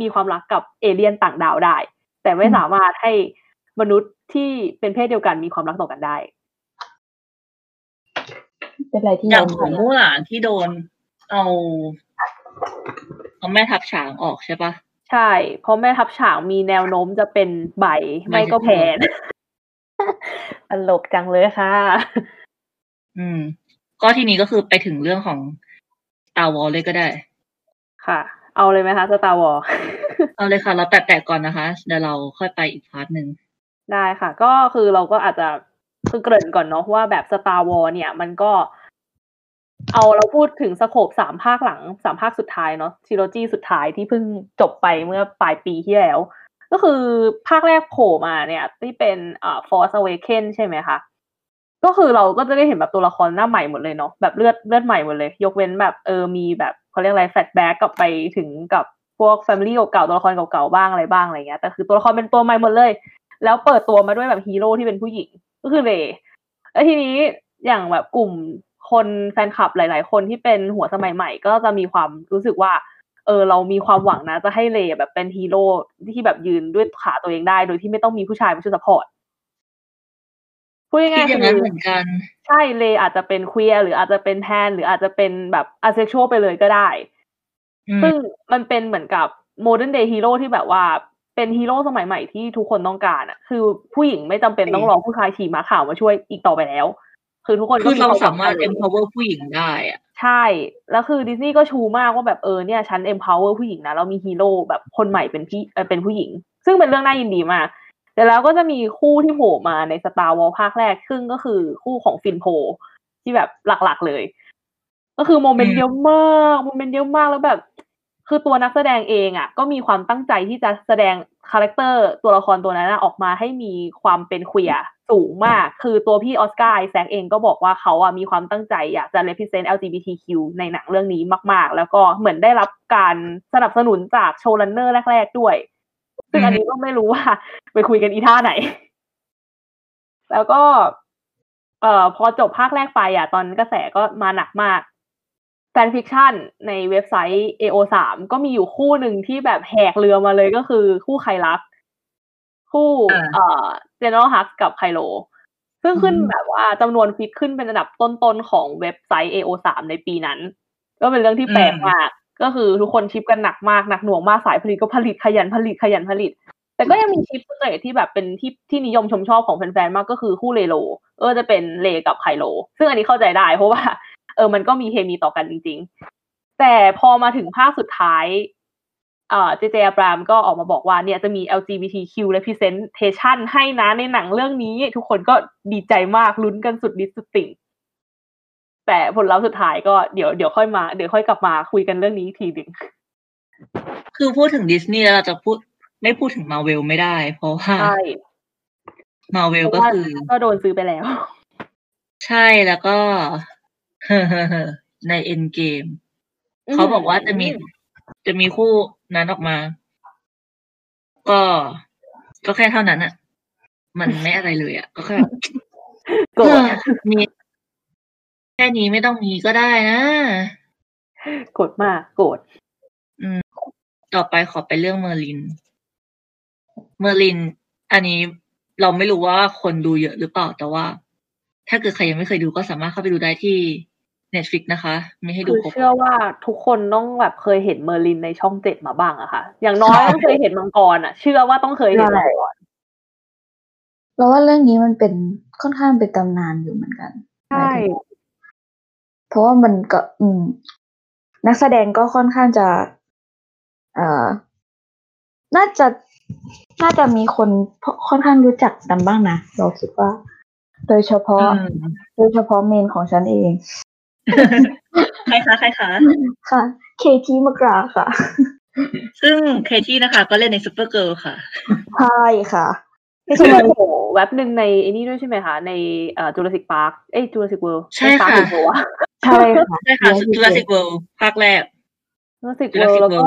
มีความรักกับเอเลี่ยนต่างดาวได้แต่ไม่สามารถให้มนุษย์ที่เป็นเพศเดียวกันมีความรักต่อกันได้เป็นอะไรที่อย่างของมู่หลานที่โดนเอาเอาแม่ทับฉางออกใช่ปะใช่เพราะแม่ทับฉางมีแนวโน้มจะเป็นใบไม่ก็แผนตลกจังเลยค่ะอืมก็ทีนี้ก็คือไปถึงเรื่องของ Star Wars เลยก็ได้ค่ะเอาเลยไหมคะ Star Wars เอาเลยค่ะเราแตะๆก่อนนะคะเดี๋ยวเราค่อยไปอีกพาร์ทนึงได้ค่ะก็คือเราก็อาจจะคือเกริ่นก่อนเนาะว่าแบบ Star Wars เนี่ยมันก็เอาเราพูดถึงสโคปสามภาคหลังสามภาคสุดท้ายเนาะทริโลจีสุดท้ายที่เพิ่งจบไปเมื่อปลายปีที่แล้วก็คือภาคแรกโผล่มาเนี่ยที่เป็นเอ่อ Force Awakens ใช่ไหมคะก็คือเราก็จะได้เห็นแบบตัวละครหน้าใหม่หมดเลยเนาะแบบเลือดเลือดใหม่หมดเลยยกเว้นแบบเออมีแบบเขาเรียกอะไรแฟลชแบ็กกลับไปถึงกับพวกแฟมิลี่เก่าๆตัวละครเก่าๆบ้างอะไรบ้างอะไรเงี้ยแต่คือตัวละครเป็นตัวใหม่หมดเลยแล้วเปิดตัวมาด้วยแบบฮีโร่ที่เป็นผู้หญิงก็คือเลแล้วทีนี้อย่างแบบกลุ่มคนแฟนคลับหลายๆคนที่เป็นหัวสมัยใหม่ก็จะมีความรู้สึกว่าเออเรามีความหวังนะจะให้เลแบบเป็นฮีโร่ที่แบบยืนด้วยขาตัวเองได้โดยที่ไม่ต้องมีผู้ชายมาช่วยซัพพอร์ตพูดง่ายๆคือใช่เลอาจจะเป็นเควียร์หรืออาจจะเป็นแทนหรืออาจจะเป็นแบบอะเซ็กชวลไปเลยก็ได้ซึ่งมันเป็นเหมือนกับโมเดิร์นเดย์ฮีโร่ที่แบบว่าเป็นฮีโร่สมัยใหม่ที่ทุกคนต้องการอ่ะคือผู้หญิงไม่จำเป็นต้องรอผู้ชายขี่ม้าขาวมาช่วยอีกต่อไปแล้วคือทุกคนก็คือเราสามารถ empower ผู้หญิงได้อ่ะใช่แล้วคือดิสนีย์ก็ชูมากว่าแบบเออเนี่ยฉัน empower ผู้หญิงนะเรามีฮีโร่แบบคนใหม่เป็นพี่เป็นผู้หญิงซึ่งเป็นเรื่องน่ายินดีมากแต่แล้วก็จะมีคู่ที่โผล่มาใน Star Wars ภาคแรกซึ่งก็คือคู่ของฟินโพที่แบบหลักๆเลย ก็คือโมเมนต์เยอะมากโมเมนต์เยอะมากแล้วแบบคือตัวนักแสดงเองอ่ะก็มีความตั้งใจที่จะแสดงคาแรคเตอร์ตัวละครตัวนั้นออกมาให้มีความเป็นเควียร์สูงมากคือตัวพี่ออสการ์ไอแซคเองก็บอกว่าเขาอ่ะมีความตั้งใจอยากจะ represent แอล จี บี ที คิว ในหนังเรื่องนี้มากๆแล้วก็เหมือนได้รับการสนับสนุนจากโชว์รันเนอร์แรกๆด้วยซึ่งอันนี้ก็ไม่รู้ว่าไปคุยกันอีท่าไหนแล้วก็เอ่อพอจบภาคแรกไปอ่ะตอนกระแสก็มาหนักมากแฟนฟิคชั่นในเว็บไซต์ เอ โอ สาม ก็มีอยู่คู่หนึ่งที่แบบแหกเรือมาเลยก็คือคู่ใครรักคู่เอ่อ General Hux กับไคโลซึ่งขึ้นแบบว่าจำนวนฟิกขึ้นเป็นอันดับต้นๆของเว็บไซต์ เอ โอ สาม ในปีนั้นก็เป็นเรื่องที่แปลกมากก็คือทุกคนชิปกันหนักมากหนักหน่วงมากสายผลิตก็ผลิตขยันผลิตขยันผลิตแต่ก็ยังมีชิปตัวเอกที่แบบเป็นที่ที่นิยมชมชอบของแฟนๆมากก็คือคู่เลโลเออจะเป็นเลกับไคโลซึ่งอันนี้เข้าใจได้เพราะว่าเออมันก็มีเคมีต่อกันจริงๆแต่พอมาถึงภาคสุดท้ายเอ่อเจเจอับรามก็ออกมาบอกว่าเนี่ยจะมี แอล จี บี ที คิว representation ให้นะในหนังเรื่องนี้ทุกคนก็ดีใจมากลุ้นกันสุดฤทธิ์สุดติ่งแต่ผลลัพธ์สุดท้ายก็เดี๋ยวเดี๋ยวค่อยมาเดี๋ยวค่อยกลับมาคุยกันเรื่องนี้อีกทีนึงคือพูดถึงดิสนีย์แล้วเราจะพูดไม่พูดถึง Marvel ไม่ได้เพราะว่า Marvel ก็คือก็โดนซื้อไปแล้วใช่แล้วก็ใน Endgame เขาบอกว่าจะมีจะมีคู่นั้นออกมาก็ก็แค่เท่านั้นอ่ะมันไม่อะไรเลยอ่ะก็แค่ก็มีแค่นี้ไม่ต้องมีก็ได้นะโกรธมากโกรธอืมต่อไปขอไปเรื่องเมอร์ลินเมอร์ลินอันนี้เราไม่รู้ว่าคนดูเยอะหรือเปล่าแต่ว่าถ้าเกิดใครยังไม่เคยดูก็สามารถเข้าไปดูได้ที่ Netflix นะคะมีให้ดูครบเชื่อว่าทุกคนต้องแบบเคยเห็นเมอร์ลินในช่องเจ็ดมาบ้างอะค่ะอย่างน้อยต้องเคยเห็นมังกรอะเชื่อว่าต้องเคยเห็นมังกรเราว่าเรื่องนี้มันเป็นค่อนข้างเป็นตำนานอยู่เหมือนกันใช่เพราะว่ามันก็อืมนักแสดงก็ค่อนข้างจะเอ่อน่าจะน่าจะมีคนค่อนข้างรู้จักกันบ้างนะเราคิดว่าโดยเฉพาะโดยเฉพาะเมนของฉันเองใครคะใครคะค่ะเคที่มากราค่ะซึ่งเคที่นะคะก็เล่นในซุปเปอร์เกิร์ลค่ะใช่ค่ะไม่ใช่โอ้โหแว็บหนึ่งในไอ้นี่ด้วยใช่ไหมคะในเอ่อจูราสสิคพาร์คเอ้ยจูราสสิคเวิลด์ใช่ค่ะใช่ค่ะใช่ค่ะจูราสสิคเวิลด์ภาคแรกจูราสสิคเวิลด์แล้วก็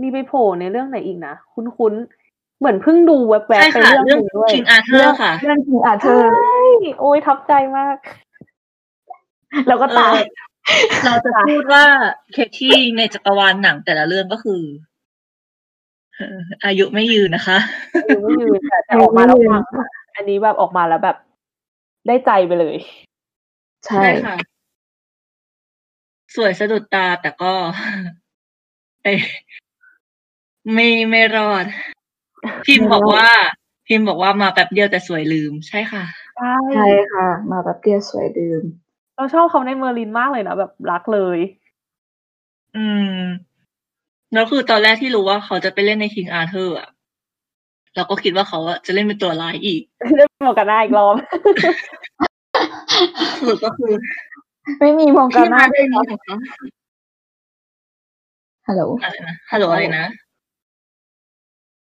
มีไปโผล่ในเรื่องไหนอีกนะคุ้นๆเหมือนเพิ่งดูแวบๆไปเรื่องด้วย King Arthur ค่ะเรื่อง King Arthur ใช่โอ้ยทับใจมากเราก็ตายเราจะพูดว่าเคที่ในจักรวาลหนังแต่ละเรื่องก็คืออายุไม่ยืนนะคะอายุไม่ยืนแต่ออกมาแล้วอันนี้แบบออกมาแล้วแบบได้ใจไปเลยใช่ค่ะสวยสะดุดตาแต่ก็ไม่ไม่รอดพิมพ์บอกว่าพิมพ์บอกว่ามาแป๊บเดียวแต่สวยลืมใช่ค่ะใช่ค่ะมาแป๊บเดียวสวยลืมเราชอบเขาในเมอร์ลินมากเลยนะแบบรักเลยอืมแล้วคือตอนแรกที่รู้ว่าเขาจะไปเล่นใน King Arthur อ่ะเราก็คิดว่าเขาจะเล่นเป็นตัวร้ายอีกเล่นมองกันหน้าอีกรอบสรุปก็คือไม่มีมองกันหน้าได้เลยเหรอฮัลโหลฮัลโหลอะไรนะ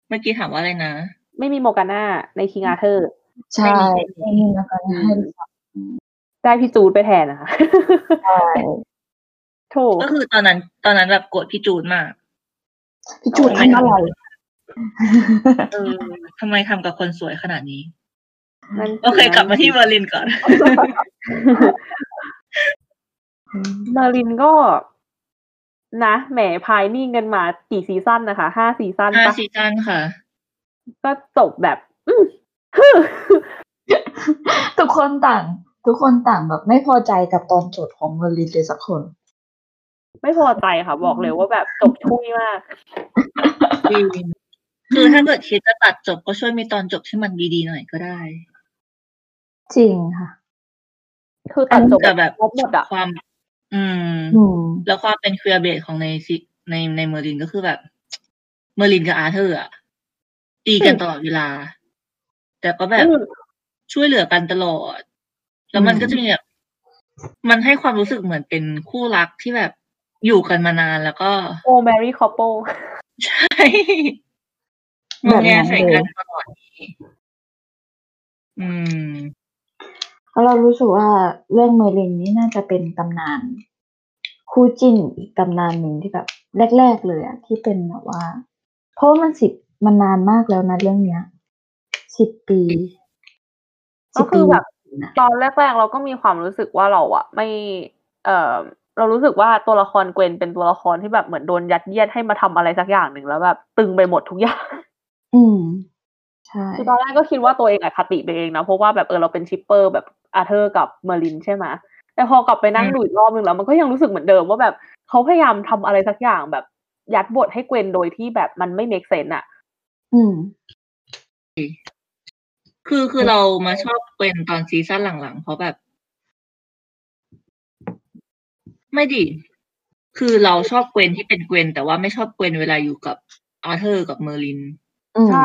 เมื่อกี้ถามว่าอะไรนะไม่มีโมกาน่าในคิงอาเธอร์ใช่ไม่มีแล้วก็ได้พี่จูดไปแทนนะคะใช่ถูกก็คือตอนนั้นตอนนั้นแบบโกรธพี่จูดมากพี่จูดทำอะไรเออทำไมทำกับคนสวยขนาดนี้โอเคกลับมาที่เมอร์ลินก่อนเมอร์ลินก็นะแหมพายนิ่งกันมากี่ซีซั่นนะคะห้าซีซั่นห้าซีซั่นค่ะก็จบแบบทุกคนต่างทุกคนต่างแบบไม่พอใจกับตอนจบของเมอร์ลินเลยสักคนไม่พอใจค่ะบอกเลยว่าแบบจบทุ่ยมากคือถ้าเกิดคิดจะตัดจบก็ช่วยมีตอนจบที่มันดีๆหน่อยก็ได้จริงค่ะคือตัดจบแบบครบหมดอะความอืมแล้วความเป็นเคลียร์เบสของในซิในในเมอร์ลินก็คือแบบเมอร์ลินกับอาร์เธอร์อ่ะตีกันตลอดเวลาแต่ก็แบบช่วยเหลือกันตลอดแล้วมันก็จะมีแบบ มันให้ความรู้สึกเหมือนเป็นคู่รักที่แบบอยู่กันมานานแล้วก็โอแมรี่คัพเปิลใช่งงแงใส่กันตลอดนี้อืมเรารู้สึกว่าเรื่องเมอร์ลินนี่น่าจะเป็นตำนานคู่จิ้นอีกตำนานหนึ่งที่แบบแรกๆเลยอะที่เป็นแบบว่าเพราะมันสิบมันนานมากแล้วนะเรื่องเนี้ยสิบปีก็คือแบบตอนแรกๆเราก็มีความรู้สึกว่าเราอะไม่เออเรารู้สึกว่าตัวละครเกวนเป็นตัวละครที่แบบเหมือนโดนยัดเยียดให้มาทำอะไรสักอย่างหนึ่งแล้วแบบตึงไปหมดทุกอย่างอืมใช่คือตอนแรกก็คิดว่าตัวเองอะคติไปเองนะเพราะว่าแบบเออเราเป็นชิปเปอร์แบบอาเธอร์กับเมอร์ลินใช่ไหมแต่พอกลับไปนั่งดูอีกรอบนึงแล้วมันก็ยังรู้สึกเหมือนเดิมว่าแบบเขาพยายามทำอะไรสักอย่างแบบยัดบทให้เกวนโดยที่แบบมันไม่เมคเซนส์อะอืมคือคือเรามาชอบเกวนตอนซีซั่นหลังๆเพราะแบบไม่ดิคือเราชอบเกวนที่เป็นเกวนแต่ว่าไม่ชอบเกวนเวลาอยู่กับอาเธอร์กับเมอร์ลินใช่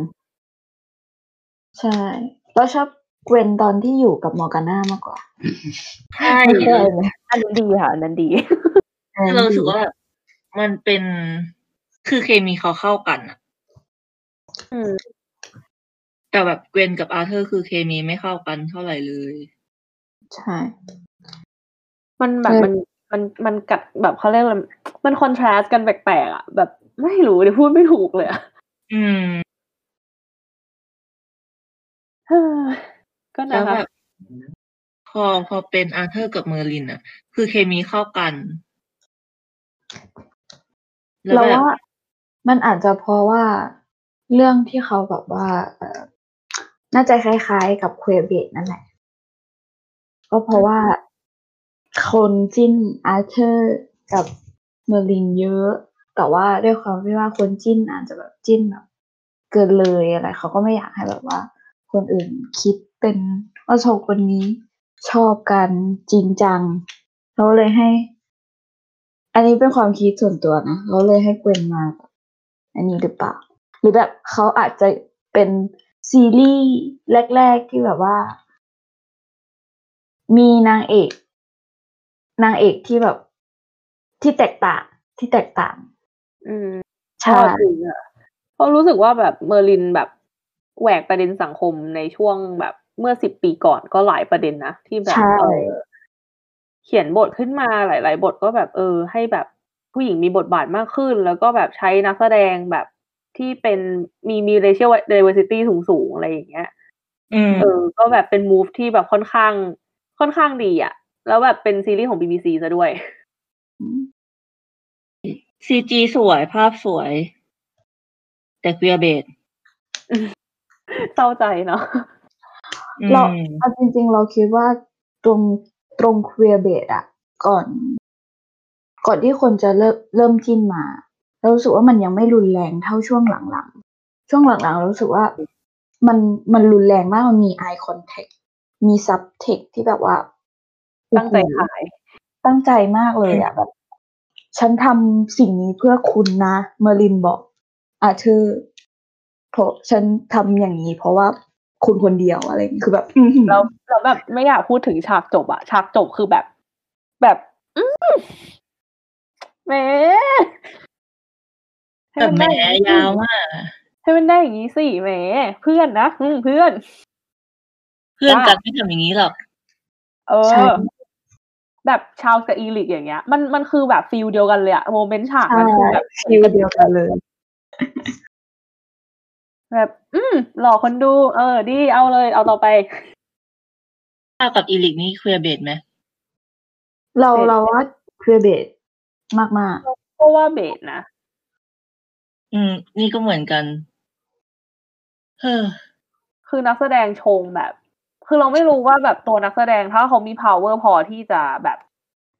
ใช่เราชอบเกวนตอนที่อยู่กับมอร์กาน่ามากกว่าใช่อันนั้นดีค่ะอันนั้นดีเรารู้สึกว่ามันเป็นคือเคมีเขาเข้ากันอ่ะแต่แบบเกวนกับอาเธอร์คือเคมีไม่เข้ากันเท่าไหร่เลยใช่มันแบบมันมันมันกัดแบบเขาเรียกอะไรมันคอนทราสต์กันแปลกๆอ่ะแบบไม่รู้เดี๋ยวพูดไม่ถูกเลยอ่ะอืมก็นะแบบพอพอเป็นอาร์เธอร์กับเมอร์ลินอ่ะคือเคมีเข้ากันแล้วว่ามันอาจจะเพราะว่าเรื่องที่เขาแบบว่าน่าจะคล้ายๆกับเควเบตนั่นแหละก็เพราะว่าคนจิ้นอาร์เธอร์กับเมอร์ลินเยอะแต่ว่าด้วยความที่ว่าคนจิ้นอาจจะแบบจิ้นแบบเกินเลยอะไรเขาก็ไม่อยากให้แบบว่าคนอื่นคิดเป็นว่าสองคนนี้ชอบกันจริงจังเขาเลยให้อันนี้เป็นความคิดส่วนตัวนะเขาเลยให้เกวนมาอันนี้หรือเปล่าหรือแบบเขาอาจจะเป็นซีรีส์แรกๆที่แบบว่ามีนางเอกนางเอกที่แบบที่แตกต่างที่แตกต่างอืมใช่เพราะรู้สึกว่าแบบเมอร์ลินแบบแหวกประเด็นสังคมในช่วงแบบเมื่อสิบปีก่อนก็หลายประเด็นนะที่แบบเออเขียนบทขึ้นมาหลายๆบทก็แบบเออให้แบบผู้หญิงมีบทบาทมากขึ้นแล้วก็แบบใช้นักแสดงแบบที่เป็นมีมี racial diversity สูงๆอะไรอย่างเงี้ยเออก็แบบเป็น move ที่แบบค่อนข้างค่อนข้างดีอ่ะแล้วแบบเป็นซีรีส์ของ บี บี ซี ซะด้วย ซี จี สวยภาพสวยแต่เกวียเบตเศร้าใจเนาะเราจริงๆเราคิดว่าตรงตรงเกวียเบตอ่ะก่อนก่อนที่คนจะเริ่มเริ่มจิ้นมาเรารู้สึกว่ามันยังไม่รุนแรงเท่าช่วงหลังๆช่วงหลังๆเรารู้สึกว่ามันมันรุนแรงมากมันมี eye contact มี subtext ที่แบบว่าตั้งใจขายตั้งใจมากเลยอ่ะแบบฉันทำสิ่งนี้เพื่อคุณนะเมอร์ลินบอกอาเธอร์เพราะฉันทำอย่างนี้เพราะว่าคุณคนเดียวอะไรคือแบบเราเราแบบไม่อยากพูดถึงฉากจบอะฉากจบคือแบบแบบแหมแต่แหมยาวมากให้มันได้อย่างนี้สิแหมเพื่อนนะเพื่อนเพื่อนกันไม่ทำอย่างนี้หรอกเออแบบชาวกับอีลิกอย่างเงี้ยมันมันคือแบบฟิลเดียวกันเลยอะโมเมนต์ฉากมันคือแบบฟิลเดียวกันเลยแบบอืมหลอกคนดูเออดีเอาเลยเอาต่อไปชาวกับอีลิกนี่เคลียร์เบทไหมเราเราว่าเคลียร์เบทมากมากก็ว่าเบทนะอืมนี่ก็เหมือนกันเฮ้อคือนักแสดงชงแบบคือเราไม่รู้ว่าแบบตัวนักแสดงถ้าเขามี power พอที่จะแบบ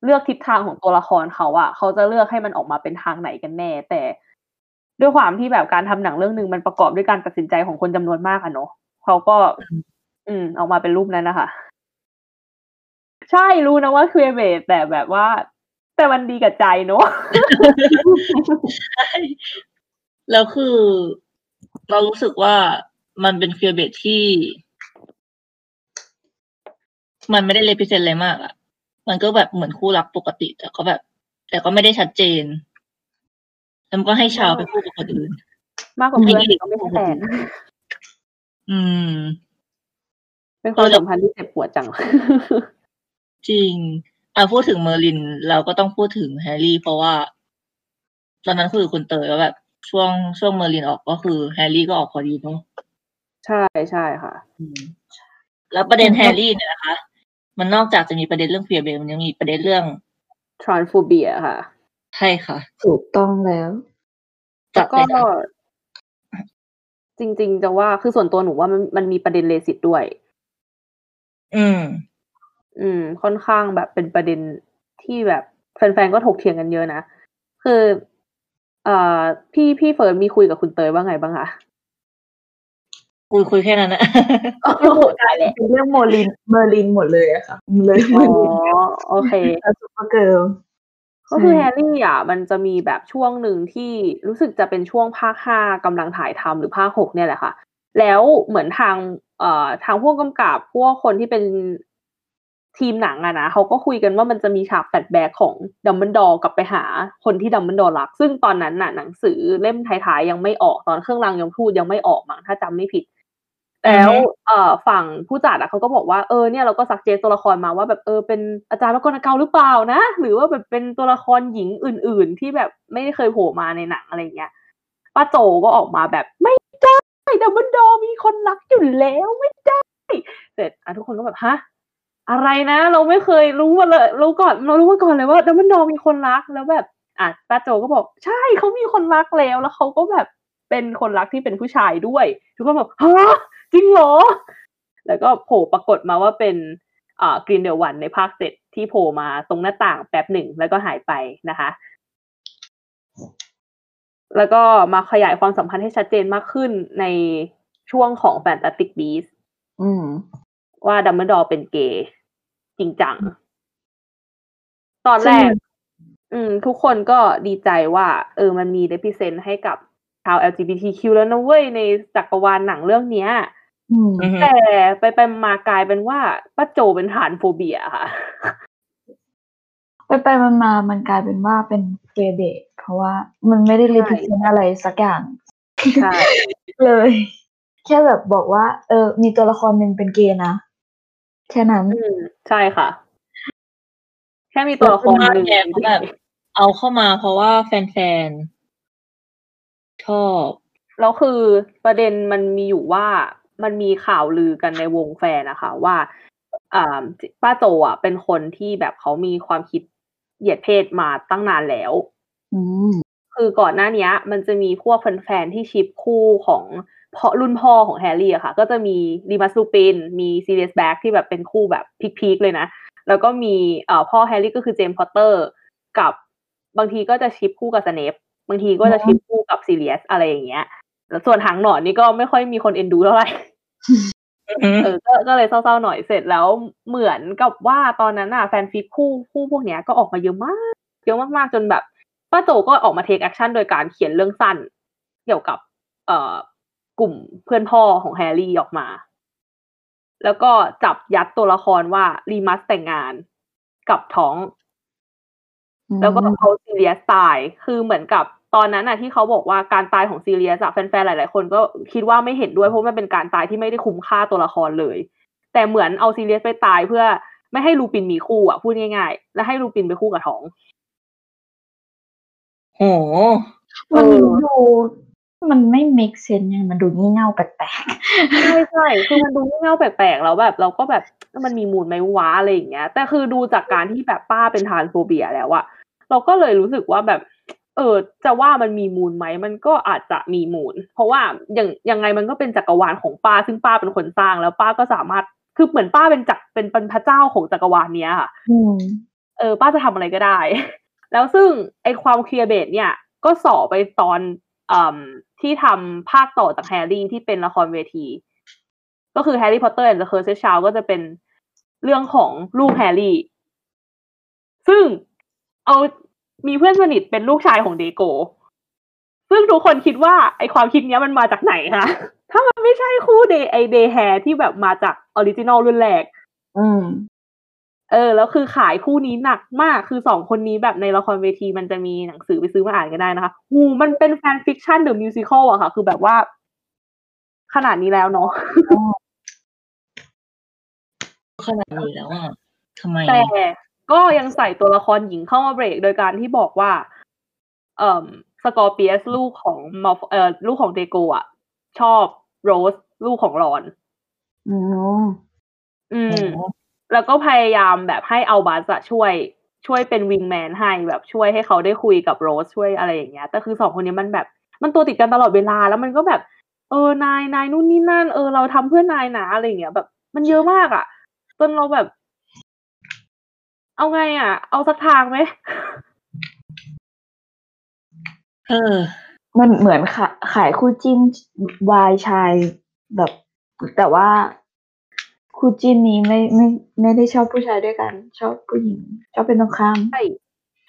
เลือกทิศทางของตัวละครเขาอะเขาจะเลือกให้มันออกมาเป็นทางไหนกันแน่แต่ด้วยความที่แบบการทำหนังเรื่องนึงมันประกอบด้วยการตัดสินใจของคนจำนวนมากอะเนาะเขาก็อืมออกมาเป็นรูปนั้นนะคะใช่รู้นะว่าเคลียร์เบทแต่แบบว่าแต่มันดีกับใจเนาะ แล้วคือเรารู้สึกว่ามันเป็นเคลียร์เบทที่มันไม่ได้เลพิเศษเลยมากอ่ะ มันก็แบบเหมือนคู่รักปกติแต่ก็แบบแต่ก็ไม่ได้ชัดเจนแล้วก็ให้ชาวไปคู่กับคนอื่นมากกว่าเพื่อนก็ไม่ใช่แฟนอืมเป็นความสัมพันธ์ที่เจ็บปวดจังจริงอ่ะพูดถึงเมอร์ลินเราก็ต้องพูดถึงแฮร์รี่เพราะว่าตอนนั้นคุยกับคุณเตยแล้วแบบช่วงช่วงเมอร์ลินออกก็คือแฮร์รี่ก็ออกพอดีเนาะใช่ใช่ค่ะแล้วประเด็นแฮร์รี่เนี่ยนะคะมันนอกจากจะมีประเด็นเรื่องเฟียเบลมันยังมีประเด็นเรื่องทรานส์โฟเบียค่ะใช่ค่ะถูกต้องแล้วแต่ก็จริงๆจะว่าคือส่วนตัวหนูว่ามันมันมีประเด็นเลสิตด้วยอืมอืมค่อนข้างแบบเป็นประเด็นที่แบบแฟนๆก็ถกเถียงกันเยอะนะคือเอ่อพี่พี่เฟิร์นมีคุยกับคุณเตยว่าไงบ้างคะคุยคุยแค่นั้นนะโอ้โหตายแล้วเรื่องเมอร์ลินเมอร์ลินหมดเลยอะค่ะเลยเมอร์ลินอ๋อโอเคซุปเปอร์เกิร์ลก็คือแฮร์รี่อ่ะมันจะมีแบบช่วงหนึ่งที่รู้สึกจะเป็นช่วงภาคห้ากำลังถ่ายทำหรือภาคหกเนี่ยแหละค่ะแล้วเหมือนทางเอ่อทางผู้กำกับพวกคนที่เป็นทีมหนังอะนะเขาก็คุยกันว่ามันจะมีฉากแฟลชแบ็กของดัมเบิลดอร์กลับไปหาคนที่ดัมเบิลดอร์รักซึ่งตอนนั้นน่ะหนังสือเล่มท้ายๆยังไม่ออกตอนเครื่องรางยมทูตยังไม่ออกมั้งถ้าจำไม่ผิดแล้วเอ่อฝั่งผู้จัดอะเขาก็บอกว่าเออเนี่ยเราก็ซักเจตัวละครมาว่าแบบเออเป็นอาจารย์มกรเกาหรือเปล่านะหรือว่าแบบเป็นตัวละครหญิงอื่นๆที่แบบไม่เคยโผล่มาในหนังอะไรเงี้ยป้าโจก็ออกมาแบบไม่ได้ดัมเบิลดอร์มีคนรักอยู่แล้วไม่ได้เสร็จทุกคนก็แบบฮะอะไรนะเราไม่เคยรู้มาเลยรู้ก่อนเรารู้มาก่อนเลยว่าดัมเบิลดอร์มีคนรักแล้วแบบอ่ะป้าโจก็บอกใช่เขามีคนรักแล้วแล้วเขาก็แบบเป็นคนรักที่เป็นผู้ชายด้วยทุกคนแบบฮะจริงเหรอแล้วก็โผล่ปรากฏมาว่าเป็นอ่ากรีนเดลวันในภาคเจ็ดที่โผล่มาตรงหน้าต่างแป๊บหนึ่งแล้วก็หายไปนะคะแล้วก็มาขยายความสัมพันธ์ให้ชัดเจนมากขึ้นในช่วงของ Fantastic Beasts อืมว่าดัมเบิลดอร์เป็นเกย์จริงจังตอนแรกอืมทุกคนก็ดีใจว่าเออมันมี represent ให้กับชาว แอล จี บี ที คิว แล้วนะเว้ยในจักรวาลหนังเรื่องเนี้ยแต่ไปไปมากลายเป็นว่าป้าโจเป็นทรานส์โฟเบียค่ะไปไปมันมามันกลายเป็นว่าเป็นเกย์เบสเพราะว่ามันไม่ได้รีเพรสเซนต์อะไรสักอย่างเลยแค่แบบบอกว่าเออมีตัวละครหนึ่งเป็นเกย์นะแค่นั้นใช่ค่ะแค่มีตัวละครหนึ่งแบบเอาเข้ามาเพราะว่าแฟนๆชอบแล้วคือประเด็นมันมีอยู่ว่ามันมีข่าวลือกันในวงแฟนนะคะว่าป้าโจอ่ะเป็นคนที่แบบเขามีความคิดเหยียดเพศมาตั้งนานแล้วคือก่อนหน้านี้มันจะมีพวกแฟนๆที่ชิปคู่ของเพราะรุ่นพ่อของแฮร์รี่อะค่ะก็จะมีรีมัสลูปินมีซีเรียสแบล็คที่แบบเป็นคู่แบบพีคๆเลยนะแล้วก็มีพ่อแฮร์รี่ก็คือเจมส์พอตเตอร์กับบางทีก็จะชิปคู่กับสเนปบางทีก็จะชิปคู่กับซีเรียสอะไรอย่างเงี้ยแล้วส่วนหางหนอนนี่ก็ไม่ค่อยมีคนเอ็นดูเท่าไหร่ เออ ก็ ก็เลยเศร้าๆหน่อยเสร็จแล้วเหมือนกับว่าตอนนั้นน่ะแฟนฟิกคู่คู่พวกเนี้ยก็ออกมาเยอะมากเยอะมากๆจนแบบป้าโจก็ออกมาเทคแอคชั่นโดยการเขียนเรื่องสั้นเกี่ยวกับเอ่อกลุ่มเพื่อนพ่อของแฮร์รี่ออกมาแล้วก็จับยัดตัวละครว่ารีมัสแต่งงานกับท้องแล้วก็เขาซีเรียสตายคือเหมือนกับตอนนั้นน่ะที่เขาบอกว่าการตายของซีเรียสแฟนๆหลายๆคนก็คิดว่าไม่เห็นด้วยเพราะมันเป็นการตายที่ไม่ได้คุ้มค่าตัวละครเลยแต่เหมือนเอาซีเรียสไปตายเพื่อไม่ให้ลูปินมีคู่อ่ะพูดง่ายๆแล้วให้ลูปินไปคู่กับท้องโหมันดูมันไม่ make sense ไงมันดูงี่เง่าแปลกๆใช่ๆคือมันดูงี่เง่าแปลกๆแล้วแบบเราก็แบบมันมีมูลไหมวะอะไรอย่างเงี้ยแต่คือดูจากการที่แบบป้าเป็นทรานส์โฟเบียแล้วอะเราก็เลยรู้สึกว่าแบบเออจะว่ามันมีมูลไหมมันก็อาจจะมีมูลเพราะว่าอย่างยังไงมันก็เป็นจักรวาลของป้าซึ่งป้าเป็นคนสร้างแล้วป้าก็สามารถคือเหมือนป้าเป็นจักรเป็นพระเจ้าของจักรวาลเนี้ยค่ะเออป้าจะทำอะไรก็ได้แล้วซึ่งไอความเคลียร์เบสเนี่ยก็ส่อไปตอนที่ทำภาคต่อจากแฮร์รี่ที่เป็นละครเวทีก็คือ Harry Potter and the Cursed Child ก็จะเป็นเรื่องของลูกแฮร์รี่ซึ่งเอามีเพื่อนสนิทเป็นลูกชายของเดโกซึ่งทุกคนคิดว่าไอความคิดเนี้ยมันมาจากไหนคะถ้ามันไม่ใช่คู่เดไอเดแฮร์ที่แบบมาจากออริจินอลรุ่นแรกอืม เออแล้วคือขายคู่นี้หนักมากคือสองคนนี้แบบในละครเวทีมันจะมีหนังสือไปซื้อมาอ่านก็ได้นะคะ โอ้โฮ มันเป็นแฟนฟิกชัน The Musical อะค่ะ คือแบบว่าขนาดนี้แล้วเนาะ อ้อ ขนาดนี้แล้วอะ ทำไม แต่ก็ยังใส่ตัวละครหญิงเข้ามาเบรกโดยการที่บอกว่า เอ่อ Scorpius ลูกของ Malf เอ่อ ลูกของ Draco อะชอบ Rose ลูกของ Ron อ๋อ อืมแล้วก็พยายามแบบให้เอาบัสอะช่วยช่วยเป็นวิงแมนให้แบบช่วยให้เขาได้คุยกับโรสช่วยอะไรอย่างเงี้ยแต่คือสองคนนี้มันแบบมันตัวติดกันตลอดเวลาแล้วมันก็แบบเออนายนายนู่นนี่นั่นเออเราทำเพื่อนายนะอะไรอย่างเงี้ยแบบมันเยอะมากอะจนเราแบบเอาไงอะเอาสักทางไหมเออมันเหมือนขายขายคู่จิ้นวายชายแบบแต่ว่าคู่จิ้นนี้ไม่ไม่ไม่ได้ชอบผู้ชายด้วยกันชอบผู้หญิงชอบเป็นตรงข้ามใช่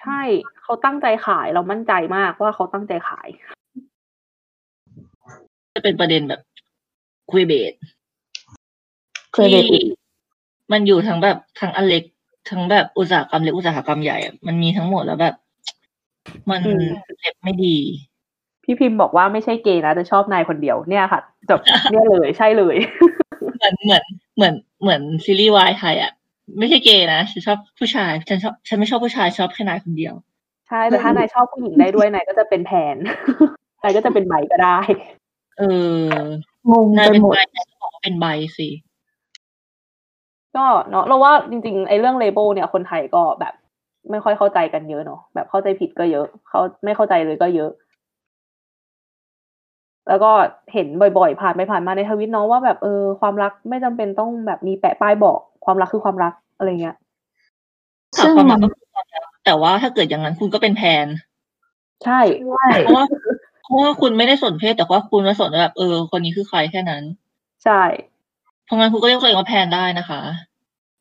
ใช่เขาตั้งใจขายเรามั่นใจมากว่าเขาตั้งใจขายจะเป็นประเด็นแบบเคเบตที่มันอยู่ทั้งแบบทั้งอเล็กทั้งแบบอุตสาหกรรมเล็กอุตสาหกรรมใหญ่มันมีทั้งหมดแล้วแบบมันเล็บไม่ดีพี่พิมพ์บอกว่าไม่ใช่เกย์นะแต่ชอบนายคนเดียวเนี่ยค่ะจบเนี่ยเลยใช่เลยเหมือนเหมือนเหมือนเหมือนซีรีส์วายไทยอ่ะไม่ใช่เกย์นะฉันชอบผู้ชายฉันชอบฉันไม่ชอบผู้ชายชอบแค่นายคนเดียวใช่แต่ถ้านายชอบผู้หญิงได้ด้วยนายก็จะเป็นแผนนายก็จะเป็นใบก็ได้เอองงนายเป็นใบนายก็บอกว่าเป็นใบสิก็เนาะเราว่าจริงๆไอ้เรื่องเลเบลเนี่ยคนไทยก็แบบไม่ค่อยเข้าใจกันเยอะเนาะแบบเข้าใจผิดก็เยอะเขาไม่เข้าใจเลยก็เยอะแล้วก็เห็นบ่อยๆผ่านไปผ่านมาในทวิตเนาะว่าแบบเออความรักไม่จำเป็นต้องแบบมีแปะป้ายบอกความรักคือความรักอะไรเงี้ยซึ่งมันก็คือความรักแต่ว่าถ้าเกิดอย่างนั้นคุณก็เป็นแพนใช่เพราะว่าเพราะว่าคุณไม่ได้สนเพศแต่ว่าคุณมาสนแบบเออคนนี้คือใครแค่นั้นใช่เพราะงั้นคุณก็เรียกตัวเองว่าแพนได้นะคะ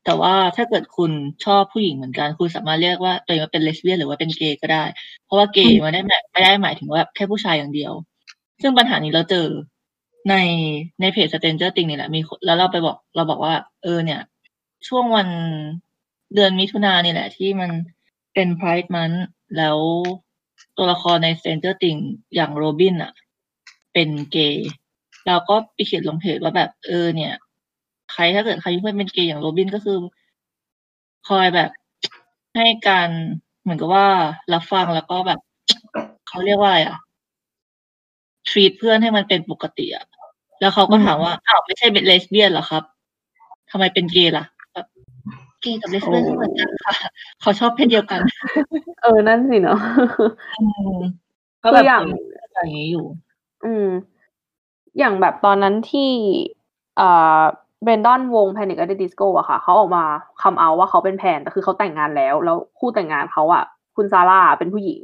แต่ว่าถ้าเกิดคุณชอบผู้หญิงเหมือนกันคุณสามารถเรียกว่าตัวเองว่าเป็นเลสเบี้ยนหรือว่าเป็นเกย์ก็ได้เพราะว่าเกย์มันไม่ได้ไม่ได้หมายถึงว่าแค่ผู้ชายอย่างเดียวซึ่งปัญหานี้เราเจอในในเพจ Stranger Things นี่แหละมีแล้วเราไปบอกเราบอกว่าเออเนี่ยช่วงวันเดือนมิถุนายนนี่แหละที่มันเป็น Pride Month แล้วตัวละครใน Stranger Things อย่างโรบินอ่ะเป็นเกย์เราก็ไปเขียนลงเพจว่าแบบเออเนี่ยใครถ้าเกิดใครมีเพื่อนเป็นเกย์อย่างโรบินก็คือคอยแบบให้การเหมือนกับว่ารับฟังแล้วก็แบบเขาเรียกว่าอะไรอ่ะtreat เพื่อนให้มันเป็นปกติอ่ะแล้วเขาก็ถามว่าอ้าวไม่ใช่เป็นเลสเบี้ยนเหรอครับทำไมเป็นเกย์ล่ะเกย์กับเลสเบี้ยนเหมือนกันค่ะเขาชอบเพศเดียวกันเออนั่นสิเนาะก็แบบอย่างนี้อยู่อืมอย่างแบบตอนนั้นที่อ่าเบรนดอนวง Panic at the Disco อะค่ะเขาออกมาคัมเอาท์ว่าเขาเป็นแฟนแต่คือเขาแต่งงานแล้วแล้วคู่แต่งงานเขาอะคุณซาร่าเป็นผู้หญิง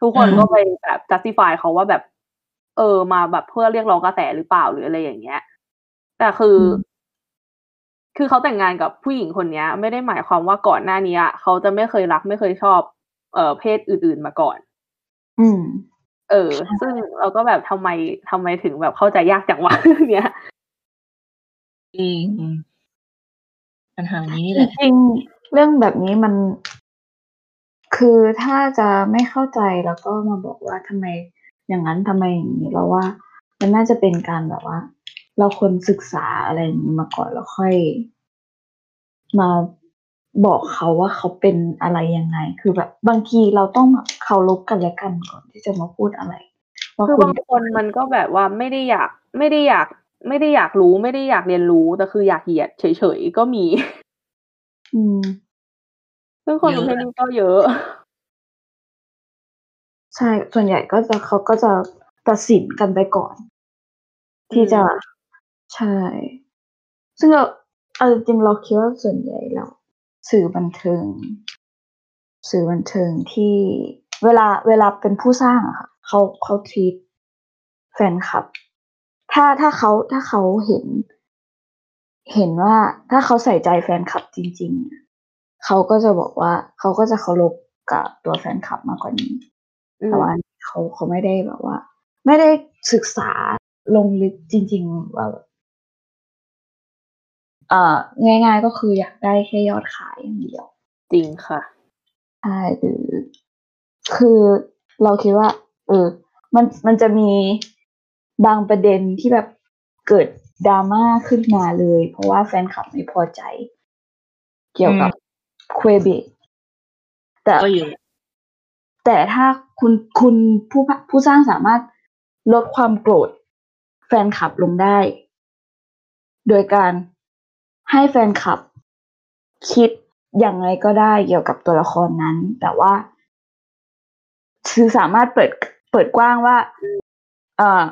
ทุกคนก็ไปแบบ justify เขาว่าแบบเออมาแบบเพื่อเรียกร้องกระแสหรือเปล่าหรืออะไรอย่างเงี้ยแต่คือคือเขาแต่งงานกับผู้หญิงคนนี้ไม่ได้หมายความว่าก่อนหน้านี้เขาจะไม่เคยรักไม่เคยชอบเอ่อเพศอื่นๆมาก่อนอืมเออซึ่งเราก็แบบทำไมทำไมถึงแบบเข้าใจยากจังวะเนี้ยอืมปัญหานี้แหละจริงเรื่องแบบนี้มันคือถ้าจะไม่เข้าใจแล้วก็มาบอกว่าทำไมอย่างนั้นทำไมอย่างนี้เราว่ามันน่าจะเป็นการแบบว่าเราควรศึกษาอะไรนี้มาก่อนแล้วค่อยมาบอกเขาว่าเขาเป็นอะไรยังไงคือแบบบางทีเราต้องแบบเคารพกันและกันก่อนที่จะมาพูดอะไรคือบางคนมันก็แบบว่าไม่ได้อยากไม่ได้อยากไม่ได้อยากรู้ไม่ได้อยากเรียนรู้แต่คืออยากเหยียดเฉยๆก็มีอืมซึ่งคนประเภทนี้ก็เยอะใช่ส่วนใหญ่ก็จะเขาก็จะตัดสินกันไปก่อนที่จะใช่ซึ่งเราเอาจริงเราคิดว่าส่วนใหญ่แล้วสื่อบันเทิงสื่อบันเทิงที่เวลาเวลาเป็นผู้สร้างอะค่ะเขาเขาทีทแฟนคลับถ้าถ้าเขาถ้าเขาเห็นเห็นว่าถ้าเขาใส่ใจแฟนคลับจริงๆเขาก็จะบอกว่าเขาก็จะเคารพกับตัวแฟนคลับมากกว่านี้แต่ว่าเขาเขาไม่ได้แบบว่าไม่ได้ศึกษาลงลึกจริงๆว่า เอ่อง่ายๆก็คืออยากได้แค่ยอดขายอย่างเดียวจริงค่ะใช่หรือคือเราคิดว่าเออมันมันจะมีบางประเด็นที่แบบเกิดดราม่าขึ้นมาเลยเพราะว่าแฟนคลับไม่พอใจเกี่ยวกับเคเบกแต่แต่ถ้าคุณคุณผู้ผู้สร้างสามารถลดความโกรธแฟนคลับลงได้โดยการให้แฟนคลับคิดอย่างไรก็ได้เกี่ยวกับตัวละครนั้นแต่ว่าคือสามารถเปิดเปิดกว้างว่าเอ่อ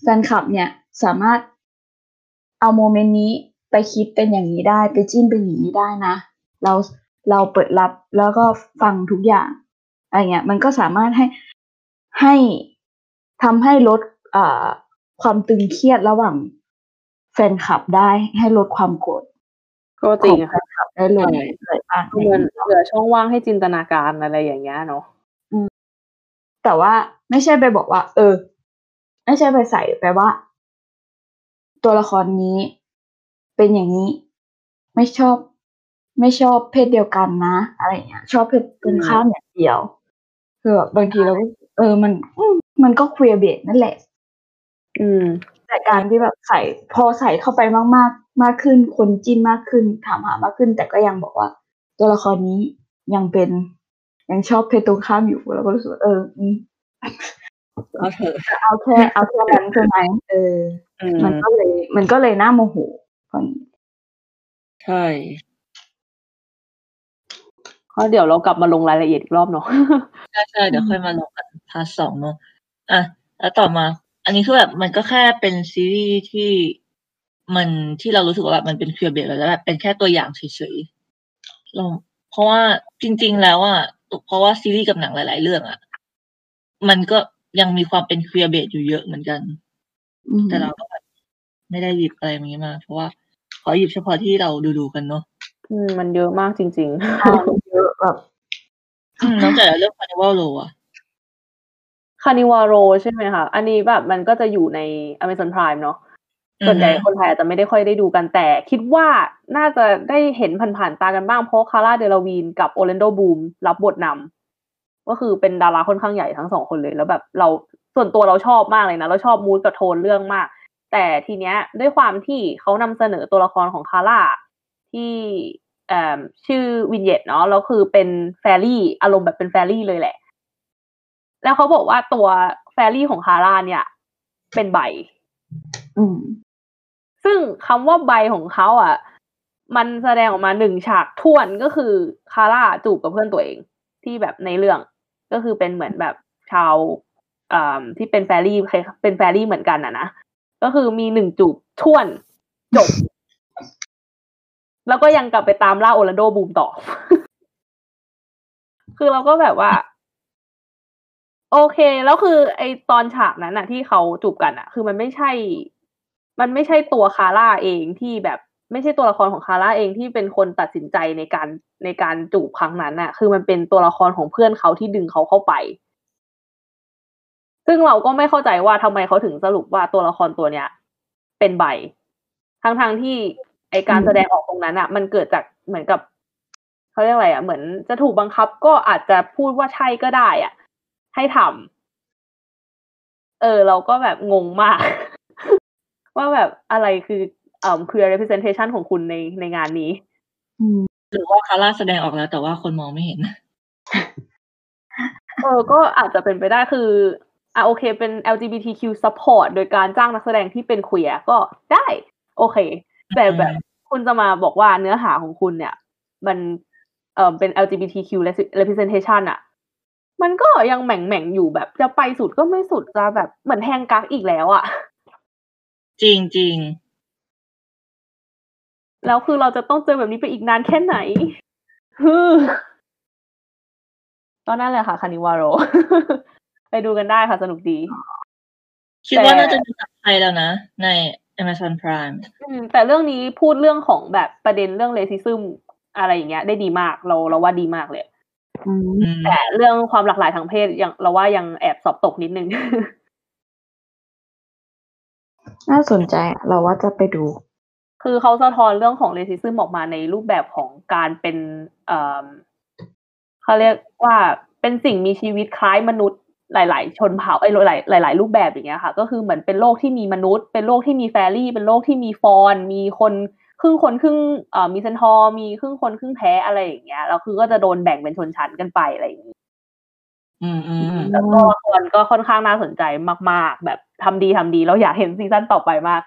แฟนคลับเนี่ยสามารถเอาโมเมนต์นี้ไปคิดเป็นอย่างนี้ได้ไปจิ้นเป็นอย่างนี้ได้นะเราเราเปิดรับแล้วก็ฟังทุกอย่างอะไรเงี้ยมันก็สามารถให้ให้ทำให้ลดอ่าความตึงเครียดระหว่างแฟนคลับได้ให้ลดความโกรธก็จริงค่ะได้เลยเลยอ่ะเหมือนเหลือช่องว่างให้จินตนาการอะไรอย่างเงี้ยเนาะแต่ว่าไม่ใช่ไปบอกว่าเออไม่ใช่ไปใส่ไปว่าตัวละครนี้เป็นอย่างนี้ไม่ชอบไม่ชอบเพศเดียวกันนะอะไรเงี้ยชอบเพศตรงข้ามอย่างเดียวคือแบบบางทีเราเออมันมันก็เคลียร์เบสนั่นแหละอืมแต่การที่แบบใส่พอใส่เข้าไปมากมากมากขึ้นคนจิ้นมากขึ้นถามหามากขึ้นแต่ก็ยังบอกว่าตัวละครนี้ยังเป็นยังชอบเพศตรงข้ามอยู่แล้วก็รู้สึกเออเอาเถอะเอาแค่เอาแค่นั้นใช่ไหมเออมันก็เลยมันก็เลยน่าโมโหคนใช่ก็เดี๋ยวเรากลับมาลงรายละเอียดอีกรอบเนาะใช่ๆเดี๋ยวค่อยมาลงกันพาร์ทสองเนาะอ่ะแล้วต่อมาอันนี้คือแบบมันก็แค่เป็นซีรีส์ที่มันที่เรารู้สึกว่าแบบมันเป็นเคลียร์เบสแล้วแบบเป็นแค่ตัวอย่างเฉยๆเราเพราะว่าจริงๆแล้วอ่ะเพราะว่าซีรีส์กับหนังหลายๆเรื่องอ่ะมันก็ยังมีความเป็นเคลียร์เบสอยู่เยอะเหมือนกันแต่เราก็แบบไม่ได้หยิบอะไรอย่างนี้มาเพราะว่าขอหยิบเฉพาะที่เราดูๆกันเนาะมันเยอะมากจริงๆเยอะแบบนอกจากเรื่อง Carnival Row อ่ะ Carnival Row ใช่ไหมคะอันนี้แบบมันก็จะอยู่ใน Amazon Prime เนาะส่วนใหญ่คนไทยอาจจะไม่ได้ค่อยได้ดูกันแต่คิดว่าน่าจะได้เห็นผ่านๆตากันบ้างเพราะคาร่าเดลาวีนกับโอร์แลนโดบลูมรับบทนำก็คือเป็นดาราค่อนข้างใหญ่ทั้งสองคนเลยแล้วแบบเราส่วนตัวเราชอบมากเลยนะเราชอบมูดกับโทนเรื่องมากแต่ทีเนี้ยด้วยความที่เขานำเสนอตัวละครของคาร่าที่ชื่อวินเยตเนาะแล้วคือเป็นแฟรี่อารมณ์แบบเป็นแฟรี่เลยแหละแล้วเขาบอกว่าตัวแฟรี่ของคาร่าเนี่ยเป็นไบซึ่งคำว่าไบของเขาอ่ะมันแสดงออกมาหนึ่งฉากท่วนก็คือคาร่าจูบกับเพื่อนตัวเองที่แบบในเรื่องก็คือเป็นเหมือนแบบชาวที่เป็นแฟรี่เป็นแฟรี่เหมือนกันอ่ะนะก็คือมีหนึ่งจูบท่วนจบแล้วก็ยังกลับไปตามล่าโอร์แลนโดบลูมต่อ คือเราก็แบบว่าโอเคแล้วคือไอตอนฉากนั้นน่ะที่เขาจูบกันน่ะคือมันไม่ใช่มันไม่ใช่ตัวคาร่าเองที่แบบไม่ใช่ตัวละครของคาร่าเองที่เป็นคนตัดสินใจในการในการจูบครั้งนั้นน่ะคือมันเป็นตัวละครของเพื่อนเขาที่ดึงเขาเข้าไปซึ่งเราก็ไม่เข้าใจว่าทำไมเขาถึงสรุปว่าตัวละครตัวเนี้ยเป็นไบทั้งๆที่ไอการแสดงออกตรงนั้นอ่ะมันเกิดจากเหมือนกับเขาเรียกอะไรอ่ะเหมือนจะถูกบังคับก็อาจจะพูดว่าใช่ก็ได้อ่ะให้ทำเออเราก็แบบงงมาก ว่าแบบอะไรคือเอ่อคือ representation ของคุณในในงานนี้หรือว่าคาร่าแสดงออกแล้วแต่ว่าคนมองไม่เห็น เออก็อาจจะเป็นไปได้คืออ่ะโอเคเป็น แอล จี บี ที คิว support โดยการจ้างนักแสดงที่เป็นเควียร์ก็ได้โอเคแต่แบบคุณจะมาบอกว่าเนื้อหาของคุณเนี่ยมันเอ่อเป็น แอล จี บี ที คิว representation อ่ะมันก็ยังแหม่งๆอยู่แบบจะไปสุดก็ไม่สุดจะแบบเหมือนแฮงกักอีกแล้วอ่ะจริงๆแล้วคือเราจะต้องเจอแบบนี้ไปอีกนานแค่ไหนฮึตอนนั้นแหละค่ะคานิวาโร ไปดูกันได้ค่ะสนุกดีคิดว่าน่าจะมีภาษาไทยแล้วนะใน Amazon Prime อืมแต่เรื่องนี้พูดเรื่องของแบบประเด็นเรื่องเลซิซึมอะไรอย่างเงี้ยได้ดีมากเราเราว่าดีมากเลยแต่เรื่องความหลากหลายทางเพศยังเราว่ายังแอบสอบตกนิดนึงน่าสนใจเราว่าจะไปดู คือเขาสะท้อนเรื่องของเรซิซึมออกมาในรูปแบบของการเป็นเอ่อเขาเรียกว่าเป็นสิ่งมีชีวิตคล้ายมนุษย์หลายๆชนเผ่าไอ้หลายๆหลายๆรูปแบบอย่างเงี้ยค่ะก็คือเหมือนเป็นโลกที่มีมนุษย์เป็นโลกที่มีแฟรี่เป็นโลกที่มีฟอนมีคนครึ่งคนครึ่งเอ่อมีเซนทอร์มีครึ่งคนครึ่งแพะอะไรอย่างเงี้ยแล้วคือก็จะโดนแบ่งเป็นชนชั้นกันไปอะไรอย่างงี้อืมๆแล้วก็คนก็ค่อนข้างน่าสนใจมากๆแบบทำดีทำดีแล้วอยากเห็นซีซั่นต่อไปมาก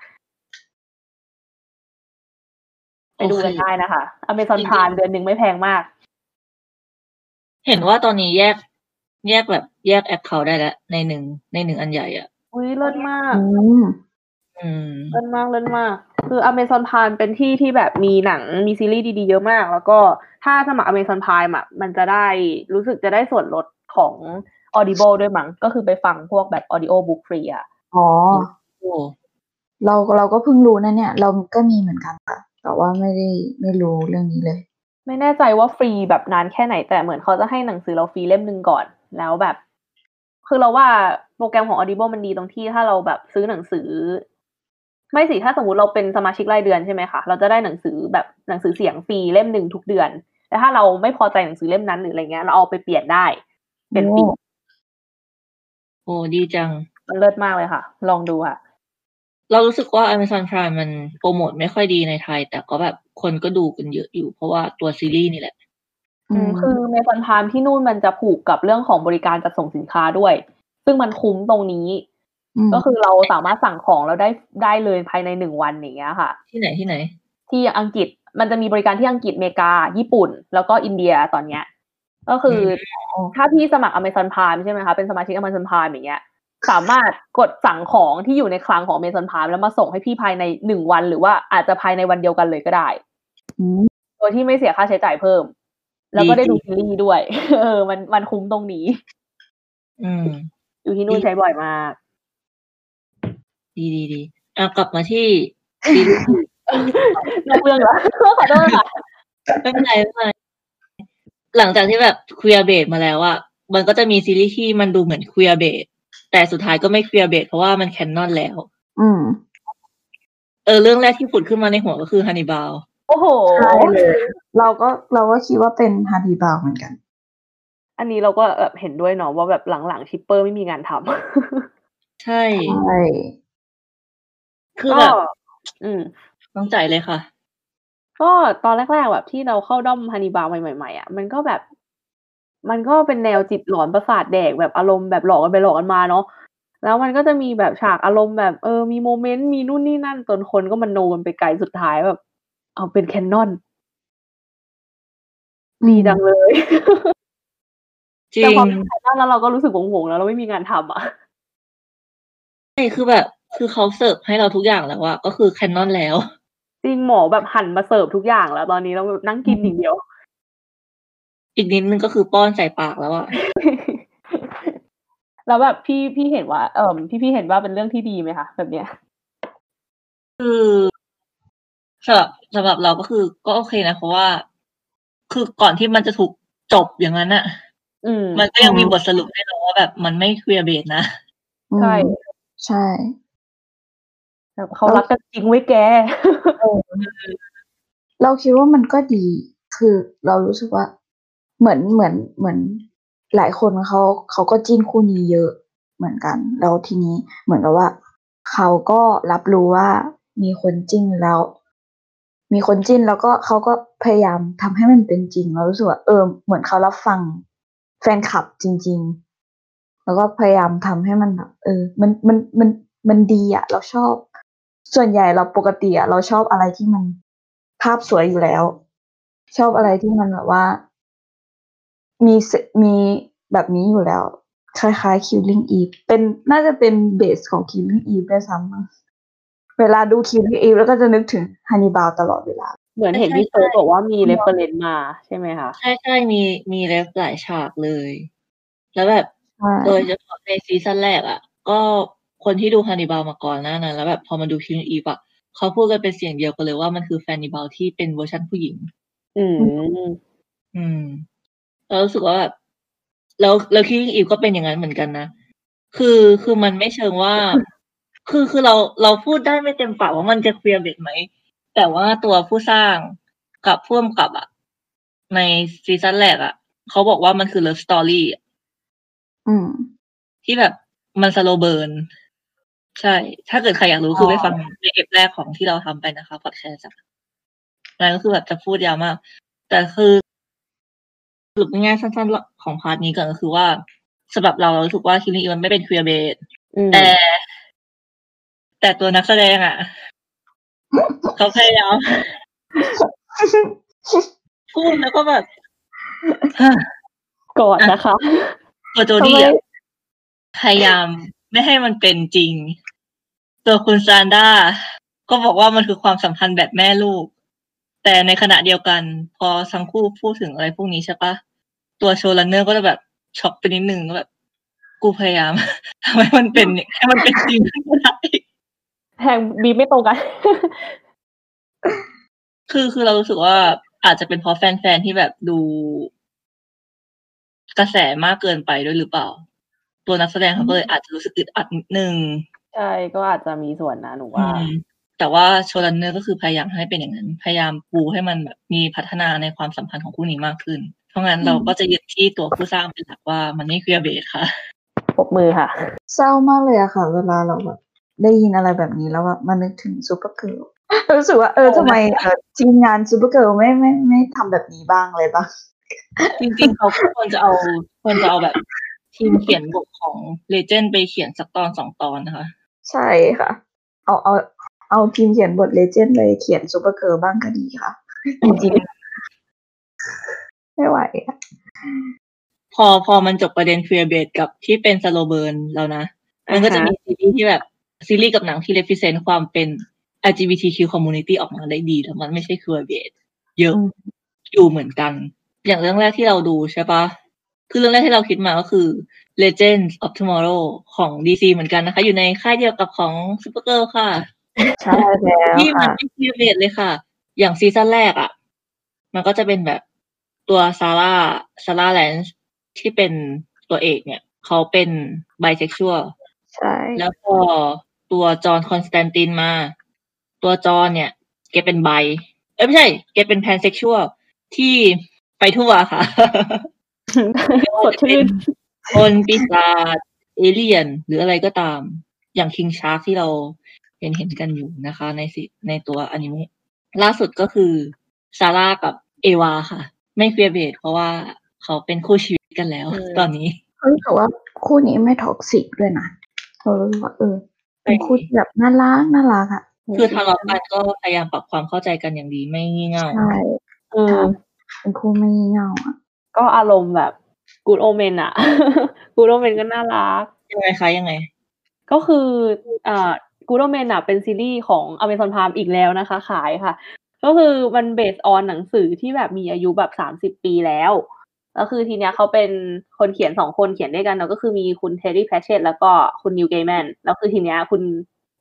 ไปดูกันได้นะคะ Amazon Prime เดือนนึงไม่แพงมากเห็นว่าตอนนี้แยกแยกแบบแยกแอคเคาท์ได้แล้วในหนึ่งในหนึ่งอันใหญ่อ่ะอุ้ยเลิศมากอืมเลิศมากเลิศมากคือ Amazon Prime เป็นที่ที่แบบมีหนังมีซีรีส์ดีๆเยอะมากแล้วก็ถ้าสมัคร Amazon Prime อ่ะมันจะได้รู้สึกจะได้ส่วนลดของ Audible ด้วยมั้งก็คือไปฟังพวกแบบ Audio Book ฟรีอ่ะอ๋อเราเราก็เพิ่งรู้นะเนี่ยเราก็มีเหมือนกันค่ะแต่ว่าไม่ได้ไม่รู้เรื่องนี้เลยไม่แน่ใจว่าฟรีแบบนานแค่ไหนแต่เหมือนเขาจะให้หนังสือเราฟรีเล่มนึงก่อนแล้วแบบคือเราว่าโปรแกรมของ Audible มันดีตรงที่ถ้าเราแบบซื้อหนังสือไม่สิถ้าสมมุติเราเป็นสมาชิกรายเดือนใช่ไหมคะเราจะได้หนังสือแบบหนังสือเสียงฟรีเล่มนึงทุกเดือนแต่ถ้าเราไม่พอใจหนังสือเล่มนั้นหรืออะไรเงี้ยเราเอาไปเปลี่ยนได้เป็นฟรีโอ้ดีจังมันเลิศมากเลยค่ะลองดูค่ะเรารู้สึกว่า Amazon Prime มันโปรโมทไม่ค่อยดีในไทยแต่ก็แบบคนก็ดูกันเยอะอยู่เพราะว่าตัวซีรีส์นี่แหละอืมคือ Amazon Prime ที่นู่นมันจะผูกกับเรื่องของบริการจัดส่งสินค้าด้วยซึ่งมันคุ้มตรงนี้ก็คือเราสามารถสั่งของแล้วได้ได้เลยภายในหนึ่งวันอย่างเงี้ยค่ะที่ไหนที่ไหนที่อังกฤษมันจะมีบริการที่อังกฤษอเมริกาญี่ปุ่นแล้วก็อินเดียตอนเนี้ยก็คือถ้าพี่สมัคร Amazon Prime ใช่มั้ยคะเป็นสมาชิก Amazon Prime อย่างเงี้ยสามารถกดสั่งของที่อยู่ในคลังของ Amazon Prime แล้วมาส่งให้พี่ภายในหนึ่งวันหรือว่าอาจจะภายในวันเดียวกันเลยก็ได้โดยที่ไม่เสียค่าใช้จ่ายเพิ่มแล้วก็ได้ดูซีรีส์ด้วยเออมันมันคุ้มตรงนี้อืมอยู่ที่นู่นใช้บ่อยมากดีๆๆอ่ะกลับมาที่ซีรีส์นอกเรื่องเหรอขอโทษค่ะไม่เป็นไรไม่หลังจากที่แบบเคลียร์เบสมาแล้วอ่ะมันก็จะมีซีรีส์ที่มันดูเหมือนเคลียร์เบสแต่สุดท้ายก็ไม่เคลียร์เบสเพราะว่ามันแคนนอนแล้วอืมเออเรื่องแรกที่ผุดขึ้นมาในหัวก็คือฮันนิบาลโอ้โหใช่เลยเราก็เราก็คิดว่าเป็นฮันนิบาลเหมือนกันอันนี้เราก็แบบเห็นด้วยเนาะว่าแบบหลังๆชิปเปอร์ไม่มีงานทำใช่ใช่คือแบบอืมต้องใจเลยค่ะก็ตอนแรกๆแบบที่เราเข้าด้อมฮันนิบาลใหม่ๆอ่ะมันก็แบบมันก็เป็นแนวจิตหลอนประสาทแดกแบบอารมณ์แบบหลอกกันไปหลอกกันมาเนาะแล้วมันก็จะมีแบบฉากอารมณ์แบบเออมีโมเมนต์มีนู่นนี่นั่นจนคนก็มโนกันไปไกลสุดท้ายแบบเอาเป็นแคนนอนดีจังเลยจริงแต่พอถ่ายได้แล้วเราก็รู้สึกงงๆแล้วเราไม่มีงานทำอ่ะใช่คือแบบคือเขาเสิร์ฟให้เราทุกอย่างแล้วอะก็คือแคนนอนแล้วจริงหมอแบบหันมาเสิร์ฟทุกอย่างแล้วตอนนี้เรานั่งกินอย่างเดียวอีกนิดนึงก็คือป้อนใส่ปากแล้วอะ แล้วแบบพี่พี่เห็นว่าเอ่อพี่พี่เห็นว่าเป็นเรื่องที่ดีไหมคะแบบเนี้ยคือสำหรับสำหรับเราก็คือก็โอเคนะเพราะว่าคือก่อนที่มันจะถูกจบอย่างนั้นอะอืมมันก็ยังมีบทสรุปให้เราว่าแบบมันไม่เคลียร์เบสนะใช่ใช่แบบเขารักกันจริงไว้แก เราคิดว่ามันก็ดีคือเรารู้สึกว่าเหมือนเหมือนเหมือนหลายคนเขาเขาก็จิ้นคู่นี้เยอะเหมือนกันแล้วทีนี้เหมือนกับว่าเขาก็รับรู้ว่ามีคนจิ้นแล้วมีคนจิ้นแล้วก็เขาก็พยายามทำให้มันเป็นจริงแล้วรู้สึกว่าเออเหมือนเขารับฟังแฟนคลับจริงๆแล้วก็พยายามทำให้มันแบบเออมันมันมันมันดีอะเราชอบส่วนใหญ่เราปกติอะเราชอบอะไรที่มันภาพสวยอยู่แล้วชอบอะไรที่มันแบบว่ามีมีแบบนี้อยู่แล้วคล้ายๆ Killing Eve เป็นน่าจะเป็นเบสของ Killing Eve ด้วยซ้ำเวลาดู Killing Eve แล้วก็จะนึกถึง Hannibal ตลอดเวลาเหมือนเห็นพี่เตอร์บอกว่ามี reference มาใช่ไหมคะใช่ๆมีมี ref หลายฉากเลยแล้วแบบโดยเฉพาะในซีซั่นแรกอ่ะก็คนที่ดู Hannibal มาก่อนหน้านั้นแล้วแบบพอมาดู Killing Eve อ่ะเขาพูดกันเป็นเสียงเดียวกันเลยว่ามันคือ Hannibal ที่เป็นเวอร์ชั่นผู้หญิงอืมอืมเรารู้สึกว่าแบบแล้วแล้วคิดอีกก็เป็นอย่างนั้นเหมือนกันนะคือคือมันไม่เชิงว่าคือคือเราเราพูดได้ไม่เต็มปากว่ามันจะเคลียร์เบสไหม แต่ว่าตัวผู้สร้างกับผู้กำกับอะในซีซั่นแรกอะเขาบอกว่ามันคือเลิฟสตอรี่อืมที่แบบมันสโลเบิร์นใช่ถ้าเกิดใครอยากรู้คือไปฟังในเอฟแรกของที่เราทำไปนะคะพอดแคสต์อะไรก็คือแบบจะพูดยาวมากแต่คือสรุปง่ายๆสั้นๆของพาร์ทนี้ก่อนก็คือว่าสำหรับเราเรารู้สึกว่าคิลลิ่งอีฟมันไม่เป็นควีร์เบสแต่แต่ตัวนักแสดงอ่ะเขาพยายามพูดแล้วก็แบบกอดนะคะตัวโจดี้พยายามไม่ให้มันเป็นจริงตัวคุณซานด้าก็บอกว่ามันคือความสัมพันธ์แบบแม่ลูกแต่ในขณะเดียวกันพอทั้งคู่พูดถึงอะไรพวกนี้ใช่ปะตัวโชว์รันเนอร์ก็จะแบบช็อกไปนิดนึงแบบกูพยายามทำให้มันเป็นให้มันเป็นจริงไม่ได้แพงบีไม่ตรงกันคือคือเรารู้สึกว่าอาจจะเป็นเพราะแฟนๆที่แบบดูกระแสมากเกินไปด้วยหรือเปล่าตัวนักแสดงเขาก็เลยอาจจะรู้สึกอึดอัดนิดนึงใช่ก็อาจจะมีส่วนนะหนูว่าแต่ว่าโชลันเนอร์ก็คือพยายามให้เป็นอย่างนั้นพยายามปูให้มันแบบมีพัฒนาในความสัมพันธ์ของคู่นี้มากขึ้นเพราะงั้นเราก็จะยึดที่ตัวผู้สร้างเป็นหลักว่ามันไม่เคลียร์เบสค่ะปรบมือค่ะเศร้ามากเลยอะค่ะเวลาเราแบบได้ยินอะไรแบบนี้แล้วว่ามันนึกถึงซูเปอร์เกิร์ลรู้สึกว่าเออทำไมทีมงานซูเปอร์เกิร์ลไม่ไม่ไม่ทำแบบนี้บ้างเลยบ้างจริงๆเขาควรจะเอาควรจะเอาแบบทีมเขียนบทของเลเจนด์ไปเขียนสักตอนสองตอนนะคะใช่ค่ะเอาเอาเอาทีมเขียนบทเลเจนด์เลยเขียนซูเปอร์เกิร์ลบ้างก็ดีค่ะจริงๆไม่ไหวอะพอพอมันจบประเด็นเคลียร์เบดกับที่เป็นสโลเบิร์นแล้วนะมันก็จะมีซีรีส์ที่แบบซีรีส์กับหนังที่ represent ความเป็น แอล จี บี ที คิว community ออกมาได้ดีแล้วมันไม่ใช่เคลียร์เบดเยอะอยู่เหมือนกันอย่างเรื่องแรกที่เราดูใช่ปะคือเรื่องแรกที่เราคิดมาก็คือ Legends of Tomorrow ของ ดี ซี เหมือนกันนะคะอยู่ในค่ายเดียวกับของ Supergirl ค่ะใช่แล้วที่มันเป็นเคลียร์เบดเลยค่ะอย่างซีซั่นแรกอ่ะมันก็จะเป็นแบบตัวซาร่าซาร่าแลนซ์ที่เป็นตัวเอกเนี่ยเขาเป็นไบเซ็กชวลใช่แล้วพอตัวจอห์นคอนสแตนตินมาตัวจอห์นเนี่ยแกเป็นไบเอ้ยไม่ใช่แกเป็นแพนเซ็กชวลที่ไปทั่วค่ะสดชื่นคนปีศาจเอเลี่ยนหรืออะไรก็ตามอย่างคิงชาร์คที่เราเห็นเห็นกันอยู่นะคะในในตัวอนิเมะล่าสุดก็คือซาร่ากับเอวาค่ะไม่เคลียร์เบสเพราะว่าเขาเป็นคู่ชีวิตกันแล้วตอนนี้เฮ้ยแต่ว่าคู่นี้ไม่ท็อกซิกด้วยนะเรารู้ว่าเออเป็นคู่แบบน่ารักน่ารักอ่ะคือทะเลาะกันก็พยายามปรับความเข้าใจกันอย่างดีไม่งี่เง่าใช่เออเป็นคู่ไม่งี่เง่าอ่ะก็อารมณ์แบบกูดโอเมนอ่ะกูดโอเมนก็น่ารักยังไงคะยังไงก็คืออ่ากูดโอเมนอ่ะเป็นซีรีส์ของ Amazon Prime อีกแล้วนะคะขายค่ะก็คือมันเบสออนหนังสือที่แบบมีอายุแบบสามสิบปีแล้วก็คือทีเนี้ยเขาเป็นคนเขียนสองคนเขียนด้วยกันเนาะก็คือมีคุณเทอร์รี่แพทเชตแล้วก็คุณนิวเกย์แมนแล้วคือทีเนี้ยคุณ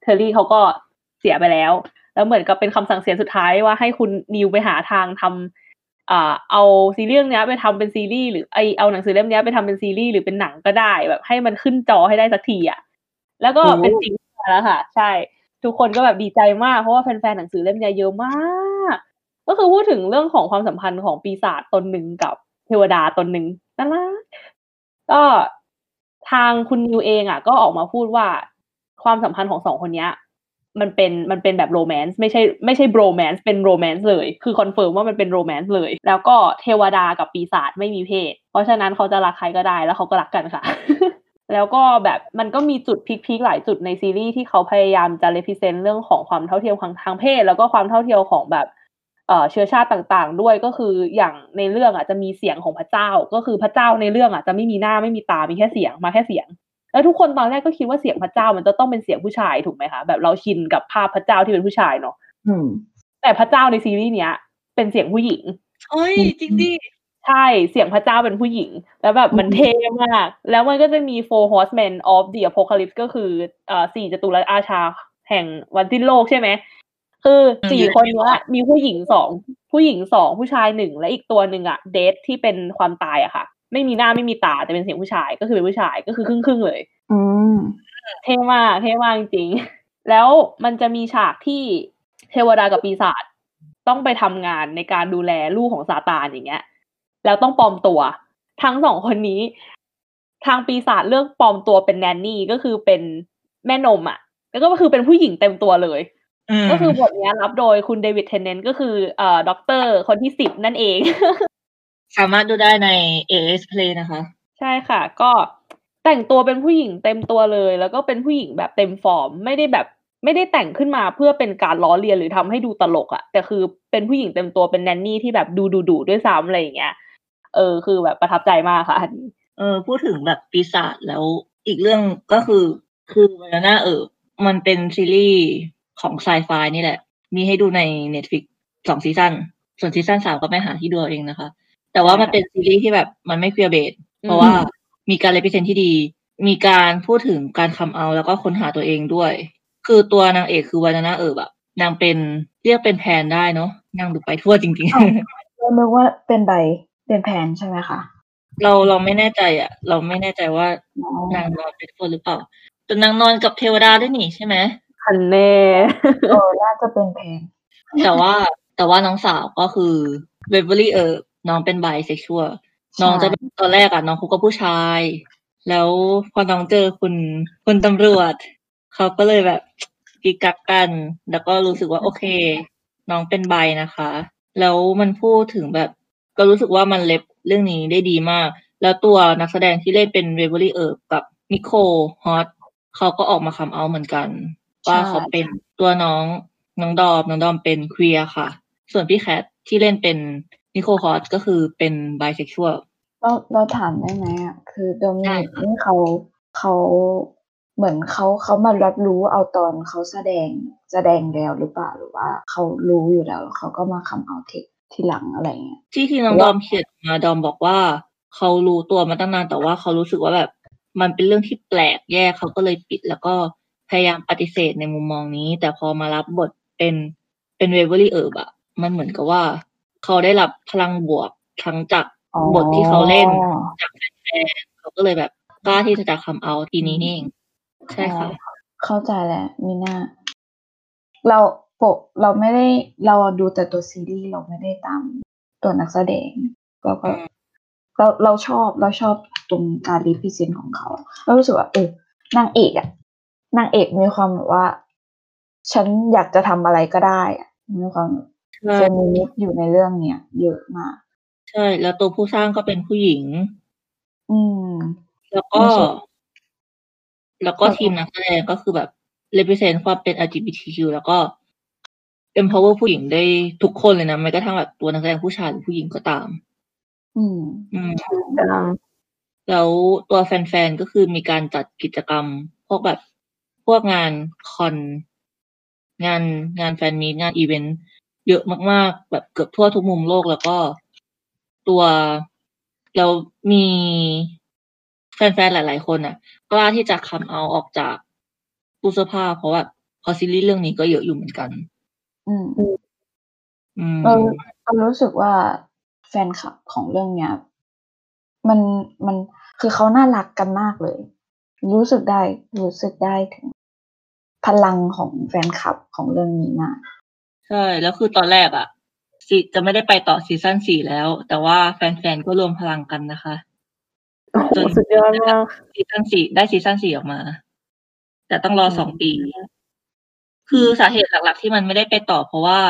เทอร์รี่เขาก็เสียไปแล้วแล้วเหมือนกับเป็นคำสั่งเสียสุดท้ายว่าให้คุณนิวไปหาทางทำเอ่อเอาซีรีส์เนี้ยไปทำเป็นซีรีส์หรือไอเอาหนังสือเล่มเนี้ยไปทำเป็นซีรีส์หรือเป็นหนังก็ได้แบบให้มันขึ้นจอให้ได้สักทีอ่ะแล้วก็เป็นจริงแล้วค่ะใช่ทุกคนก็แบบดีใจมากเพราะว่าแฟนๆหนังสือเล่มเนี้ยเยอะมากก็คือพูดถึงเรื่องของความสัมพันธ์ของปีศาจตนหนึ่งกับเทวดาตนหนึ่งนั่นละก็ทางคุณนิวเองอ่ะก็ออกมาพูดว่าความสัมพันธ์ของสองคนนี้มันเป็นมันเป็นแบบโรแมนซ์ไม่ใช่ไม่ใช่โรแมนซ์เป็นโรแมนซ์เลยคือคอนเฟิร์มว่ามันเป็นโรแมนซ์เลยแล้วก็เทวดากับปีศาจไม่มีเพศเพราะฉะนั้นเขาจะรักใครก็ได้แล้วเขาก็รักกันค่ะ แล้วก็แบบมันก็มีจุดพีคๆหลายจุดในซีรีส์ที่เขาพยายามจะ represent เรื่องของความเท่าเทียมทางเพศแล้วก็ความเท่าเทียมของแบบเอ่อเชื้อชาติต่างๆด้วยก็คืออย่างในเรื่องอ่ะจะมีเสียงของพระเจ้าก็คือพระเจ้าในเรื่องอ่ะจะไม่มีหน้าไม่มีตามีแค่เสียงมาแค่เสียงแล้วทุกคนตอนแรกก็คิดว่าเสียงพระเจ้ามันจะต้องเป็นเสียงผู้ชายถูกไหมคะแบบเราชินกับภาพพระเจ้าที่เป็นผู้ชายเนาะแต่พระเจ้าในซีรีส์เนี้ยเป็นเสียงผู้หญิงเอ้ยจริงดิใช่เสียงพระเจ้าเป็นผู้หญิงแล้วแบบมันเท่มากแล้วมันก็จะมี Four Horsemen of the Apocalypse ก็คือเอ่อสี่จตุรัสอาชาแห่งวันสิ้นโลกใช่ไหมคือสี่คนนี้มีผู้หญิงสองผู้หญิงสองผู้ชายหนึ่งและอีกตัวหนึ่งอ่ะเดทที่เป็นความตายอ่ะค่ะไม่มีหน้าไม่มีตาแต่เป็นเสียงผู้ชายก็คือเป็นผู้ชายก็คือครึ่งๆเลยอืมเท่มากเท่มากจริงๆแล้วมันจะมีฉากที่ เทวดากับปีศาจต้องไปทำงานในการดูแลลูกของซาตานอย่างเงี้ยแล้วต้องปลอมตัวทั้งสองคนนี้ทางปีศาจเลือกปลอมตัวเป็นแนนนี่ก็คือเป็นแม่นมอ่ะแล้วก็คือเป็นผู้หญิงเต็มตัวเลยก็คือบทนี้รับโดยคุณเดวิดเทนเนนต์ก็คือเอ่อด็อกเตอร์คนที่สิบนั่นเองสามารถดูได้ใน เอ เอส Play นะคะใช่ค่ะก็แต่งตัวเป็นผู้หญิงเต็มตัวเลยแล้วก็เป็นผู้หญิงแบบเต็มฟอร์มไม่ได้แบบไม่ได้แต่งขึ้นมาเพื่อเป็นการล้อเลียนหรือทำให้ดูตลกอะแต่คือเป็นผู้หญิงเต็มตัวเป็นแนนนี่ที่แบบดูดุดุด้วยซ้ำอะไรอย่างเงี้ยเออคือแบบประทับใจมากค่ะอันนี้เออพูดถึงแบบปีศาจแล้วอีกเรื่องก็คือคือวันนั้นเออมันเป็นซีรีส์ของไซไฟนี่แหละมีให้ดูใน Netflix สองซีซั่นส่วนซีซั่นสามก็ไปหาที่ดูเองนะคะแต่ว่ามันเป็นซีรีส์ที่แบบมันไม่เคลียร์เบสเพราะว่ามีการเรพรีเซนต์ที่ดีมีการพูดถึงการคัมเอาท์แล้วก็ค้นหาตัวเองด้วยคือตัวนางเอกคือวานาน่าเออแบบนางเป็นเรียกเป็นแพนได้เนาะนางดูไปทั่วจริงๆเรานึกว่าเป็นใบเป็นแพนใช่ไหมคะเราเราไม่แน่ใจอ่ะเราไม่แน่ใจว่านางนอนเป็นคนหรือเปล่าแต่นางนอนกับเทวดาด้วยนี่ใช่ไหมคันแน่เออน่าจะเป็นแพนแต่ว่าแต่ว่าน้องสาวก็คือเบเวอรี่เออน้องเป็นไบเซ็กชวลน้องจะตอนแรกอ่ะน้องคบกับผู้ชายแล้วพอน้องเจอคุณคุณตำรวจเขาก็เลยแบบกิกกักกันแล้วก็รู้สึกว่าโอเคน้องเป็นไบนะคะแล้วมันพูดถึงแบบก็รู้สึกว่ามันเล็บเรื่องนี้ได้ดีมากแล้วตัวนักแสดงที่เล่นเป็นเวเวอรี่เอิร์ฟกับนิโคลฮอตเขาก็ออกมาคัมเอาท์เหมือนกันว่าเขาเป็นตัวน้องน้องดอมน้องดอมเป็นเคลียร์ค่ะส่วนพี่แคทที่เล่นเป็นนิโคลฮอตก็คือเป็นไบเซ็กชวลเราเราถามได้ไหมอ่ะคือโดมินิกนี่เขาเขาเหมือนเขาเขามารับรู้เอาตอนเขาแสดงแสดงแล้วหรือเปล่าหรือว่าเขารู้อยู่แล้วเขาก็มาคัมเอาท์เทคทีหลังอะไรเงี้ยที่ที่น้องดอมเขียนมาดอมบอกว่าเขารู้ตัวมาตั้งนานแต่ว่าเขารู้สึกว่าแบบมันเป็นเรื่องที่แปลกแยกเขาก็เลยปิดแล้วก็พยายามปฏิเสธในมุมมองนี้แต่พอมารับบทเป็นเป็นเวเวอรี่เอิร์บอะมันเหมือนกับว่าเขาได้รับพลังบวกทั้งจากบทที่เขาเล่นจากแฟนๆเขาก็เลยแบบกล้าที่จะจับคัมเอาท์ทีนี้นี่เองใช่ค่ะเข้าใจแล้วมีหน้าเราปกเราไม่ได้เราดูแต่ตัวซีรีส์เราไม่ได้ตามตัวนักแสดงเราก็เราเราชอบเราชอบตรงการรีพรีเซนต์ของเขาเรารู้สึกว่าเออนางเอกอะนางเอกมีความแบบว่าฉันอยากจะทำอะไรก็ได้อะมีความเฟมินิสต์อยู่ในเรื่องเนี้ยเยอะมากใช่แล้วตัวผู้สร้างก็เป็นผู้หญิงอืมแล้วก็แล้วก็ทีมนักแสดงก็คือแบบ represent ความเป็น แอล จี บี ที คิว แล้วก็ empower ผู้หญิงได้ทุกคนเลยนะไม่กระทั่งแบบตัวนักแสดงผู้ชายหรือผู้หญิงก็ตามอืมอืมแล้วตัวแฟนๆก็คือมีการจัดกิจกรรมพวกแบบพวกงานคอนงานงานแฟนมีตงานอีเวนต์เยอะมากๆแบบเกือบทั่วทุกมุมโลกแล้วก็ตัวเรามีแฟนๆหลายๆคนน่ะกล้าที่จะคัมเอาท์ออกจากตู้เสื้อผ้าเพราะว่าพอซีรีส์เรื่องนี้ก็เยอะอยู่เหมือนกันอืมอืมเราเรารู้สึกว่าแฟนคลับของเรื่องเนี้ยมันมันคือเขาน่ารักกันมากเลยรู้สึกได้รู้สึกได้ถึงพลังของแฟนคลับของเรื่องนี้มากใช่แล้วคือตอนแรกอ่ะจะไม่ได้ไปต่อซีซั่นสี่แล้วแต่ว่าแฟนๆก็รวมพลังกันนะคะจนสุดยอดมากซีซั่นสี่ได้ซีซั่นสี่ออกมาแต่ต้องรอสองปีคือสาเหตุหลักๆที่มันไม่ได้ไปต่อเพราะว่า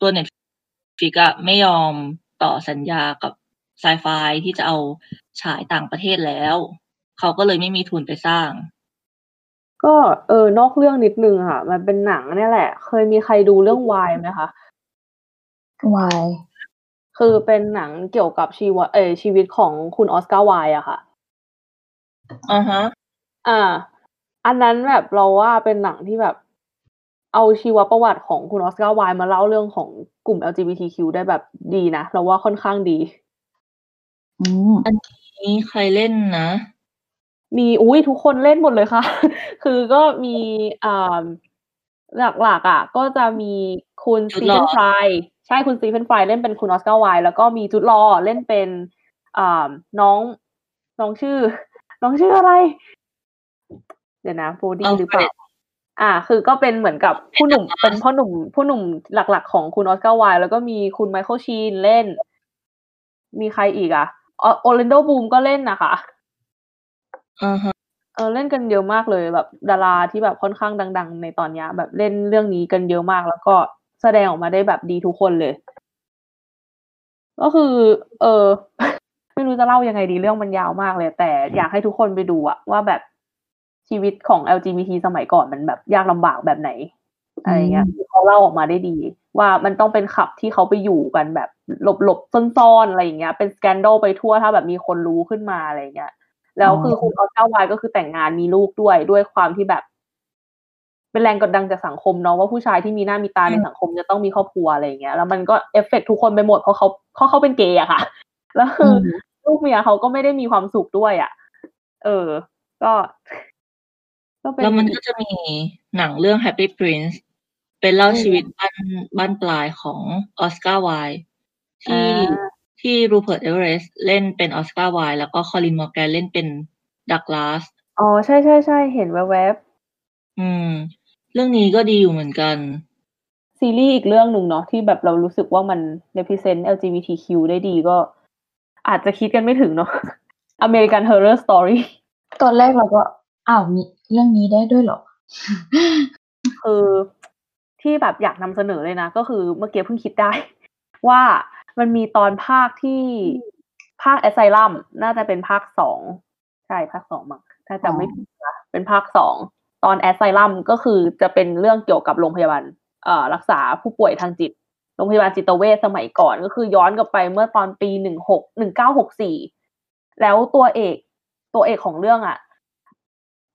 ตัว Netflix อ่ะไม่ยอมต่อสัญญากับ Sci-Fi ที่จะเอาฉายต่างประเทศแล้วเขาก็เลยไม่มีทุนไปสร้างก็เออนอกเรื่องนิดนึงค่ะมันเป็นหนังนี่แหละเคยมีใครดูเรื่อง Why มั้ยคะWhy คือเป็นหนังเกี่ยวกับชีวะเอ่อชีวิตของคุณออสการ์ไวล์อะค่ะอ่าฮะอ่าอันนั้นแบบเราว่าเป็นหนังที่แบบเอาชีวประวัติของคุณออสการ์ไวล์มาเล่าเรื่องของกลุ่ม แอล จี บี ที คิว ได้แบบดีนะเราว่าค่อนข้างดีอืมอันนี้ใครเล่นนะมีอุ้ยทุกคนเล่นหมดเลยค่ะ คือก็มีอ่าหลักๆอ่ะก็จะมีคุณสตีเฟนฟรายใช่คุณสตีเฟนฟรายเล่นเป็นคุณออสการ์ไวล์แล้วก็มีจุดลอเล่นเป็นอ่าน้องน้องชื่อน้องชื่ออะไรเดี๋ยวนะโบดี้หรือเปล่า อ่า คือก็เป็นเหมือนกับผู้หนุ่ม เป็นพ่อหนุ่ม ผู้หนุ่มหลัก ๆ ของคุณ Oscar Wilde แล้วก็มีคุณ Michael Sheen เล่น มีใครอีกอะ อ Orlando Bloom ก็เล่นน่ะค่ะ อือฮึ เออ เล่นกันเยอะมากเลย แบบดาราที่แบบค่อนข้างดัง ๆ ในตอนเนี้ย แบบเล่นเรื่องนี้กันเยอะมาก แล้วก็แสดงออกมาได้แบบดีทุกคนเลย ก็คือ เอ่อ ไม่รู้จะเล่ายังไงดี เรื่องมันยาวมากเลย แต่อยากให้ทุกคนไปดูอะว่าแบบชีวิตของ แอล จี บี ที สมัยก่อนมันแบบยากลำบากแบบไหน ออืะไรเงี้ย ม เขาเล่าออกมาได้ดีว่า มันต้องเป็นคลับที่เขาไปอยู่กันแบบหลบ ๆ ซ่อน ๆ อะไรอย่างเงี้ย เป็น Scandal ไปทั่ว ถ้าแบบมีคนรู้ขึ้นมา อะไรอย่างเงี้ย แลอ้๋อ วคือคุณ Oscar Wilde ก็คือแต่งงานมีลูกด้วย ด้วยความที่แบบ เป็นแรงกดดันจากสังคมเนาะว่า ผู้ชายที่มีหน้ามีตาอืในม สังคมจะต้องมีครอบครัว อะไรอย่างเงี้ย แล้วมันก็เอฟเฟกต์ทุกคนไปหมด เพราะเขา เพราะเขาเป็นเกย์อะค่ะ แล้วคอืือม ลูกเมียเขาก็ไม่ได้มีความสุขด้วยอะ เออ ก็ ก็เปแ็ล้น วมันก็จะมีหนังเรื่อง Happy Prince เป็นเล่าอืชีวิตม บั้น บั้นปลายของ Oscar Wilde ทอา ี่ ที่ Rupert Everett เล่นเป็น Oscar Wilde แล้วก็ Colin Morgan เล่นเป็น Douglas อ๋อ ใช่ ๆ ๆ เห็นแวบ ๆ อืม เรื่องนี้ก็ดีอยู่เหมือนกัน ซีรีส์อีกเรื่องหนึ่งเนาะ ที่แบบเรารู้สึกว่า มัน represent LGBTQ ได้ดี ก็อาจจะคิดกันไม่ถึงเนาะ American Horror Story ตอนแรกเราก็ อ้าว มีเรื่องนี้ได้ด้วยเหรอ? คือ ที่แบบอยากนำเสนอเลยนะ ก็คือเมื่อกี้เพิ่งคิด ได้ ว่า มันมีตอนภาคที่ ภาค Asylum น่าจะเป็นภาค สอง ใช่ ภาค สอง มั้ง ถ้าจอ๋อ ำไม่ผิดนะ เป็นภาค สอง ตอน Asylum ก็คือจะเป็นเรื่องเกี่ยวกับโรงพยาบาล เอ่อ รักษาผู้ป่วยทางจิต โรงพยาบาลจิตเวชสมัยก่อน ก็คือย้อนกลับไปเมื่อตอนปี หนึ่งหก หนึ่งเก้าหกสี่ แล้วตัวเอก ตัวเอกของเรื่องอะ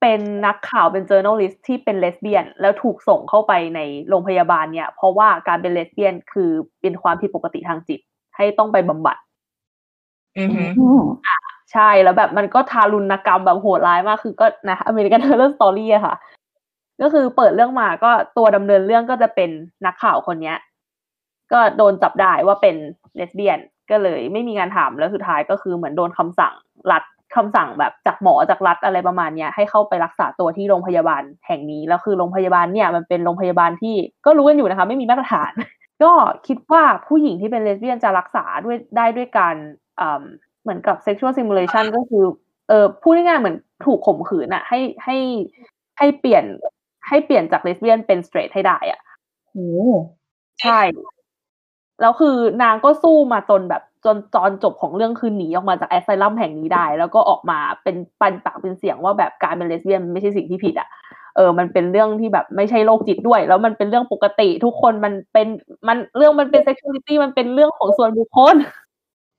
เป็นนักข่าว เป็น journalist ที่เป็น Lesbian แล้วถูกส่งเข้าไปในโรงพยาบาลเนี่ย เพราะว่าการเป็น Lesbian คือเป็นความผิดปกติทางจิต ให้ต้องไปบำบัด อืออืฮึ ม อา ใช่ แล้วแบบมันก็ทารุณกรรมแบบโหดร้ายมาก คือก็นะ American Horror Story อะค่ะ ก็คือเปิดเรื่องมา ก็ตัวดำเนินเรื่องก็จะเป็นนักข่าวคนเนี้ย ก็โดนจับได้ว่าเป็น Lesbian ก็เลยไม่มีงานทำ แล้วสุดท้ายก็คือเหมือนโดนคำสั่งรัฐ คำสั่งแบบจากหมอ จากรัฐ อะไรประมาณเนี้ย ให้เข้าไปรักษาตัวที่โรงพยาบาลแห่งนี้ แล้วคือโรงพยาบาลเนี่ย มันเป็นโรงพยาบาลที่ ก็รู้กันอยู่นะคะ ไม่มีมาตรฐาน ก็คิดว่า ผู้หญิงที่เป็น Lesbian จะรักษาด้วย ได้ด้วยการ อ่า เหมือนกับ Sexual ค่Simulation ะ ก็คือ เอ่อ พูดง่าย ๆ เหมือนถูกข่มขืนน่ะ ให้ ให้ ให้เปลี่ยน ให้เปลี่ยนจาก Lesbian เป็น straight ให้ได้อะ โอ้โฮ ใช่ แล้วคือนางก็สู้มาจนแบบ จนตอนจบของเรื่อง คือหนีออกมาจาก Asylum แห่งนี้ได้ แล้วก็ออกมาเป็น เป็นปากเป็นเสียงว่า แบบการเป็น Lesbian มันไม่ใช่สิ่งที่ผิดอะ เออ มันเป็นเรื่องที่แบบไม่ใช่โรคจิตด้วย แล้วมันเป็นเรื่องปกติ ทุกคนมันเป็น มัน เรื่องมันเป็น Sexuality มันเป็นเรื่องของส่วนบุคคล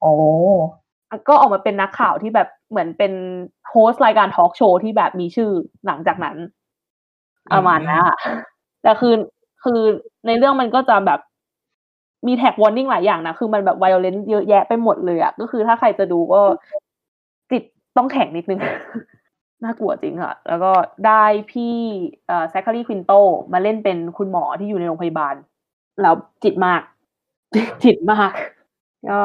โอ้ อา ก็ออกมาเป็นนักข่าวที่แบบเหมือนเป็นโฮสต์รายการทอล์กโชว์ที่แบบมีชื่อหลังจากนั้น ปอืระมาณเนี้ยม ค่ะ แต่คือ คือในเรื่องมันก็จะแบบ มี Tag warning หลายอย่างนะ คือมันแบบ violence เยอะแยะไปหมดเลยอะ ก็คือถ้าใครจะดูก็ จิตต้องแข็งนิดหนึ่ง น่ากลัวจริงค่ะ แล้วก็ได้พี่ เอ่อ Zachary Quinto มาเล่นเป็นคุณหมอที่อยู่ในโรงพยาบาล แล้วจิตมาก จิตมาก ก็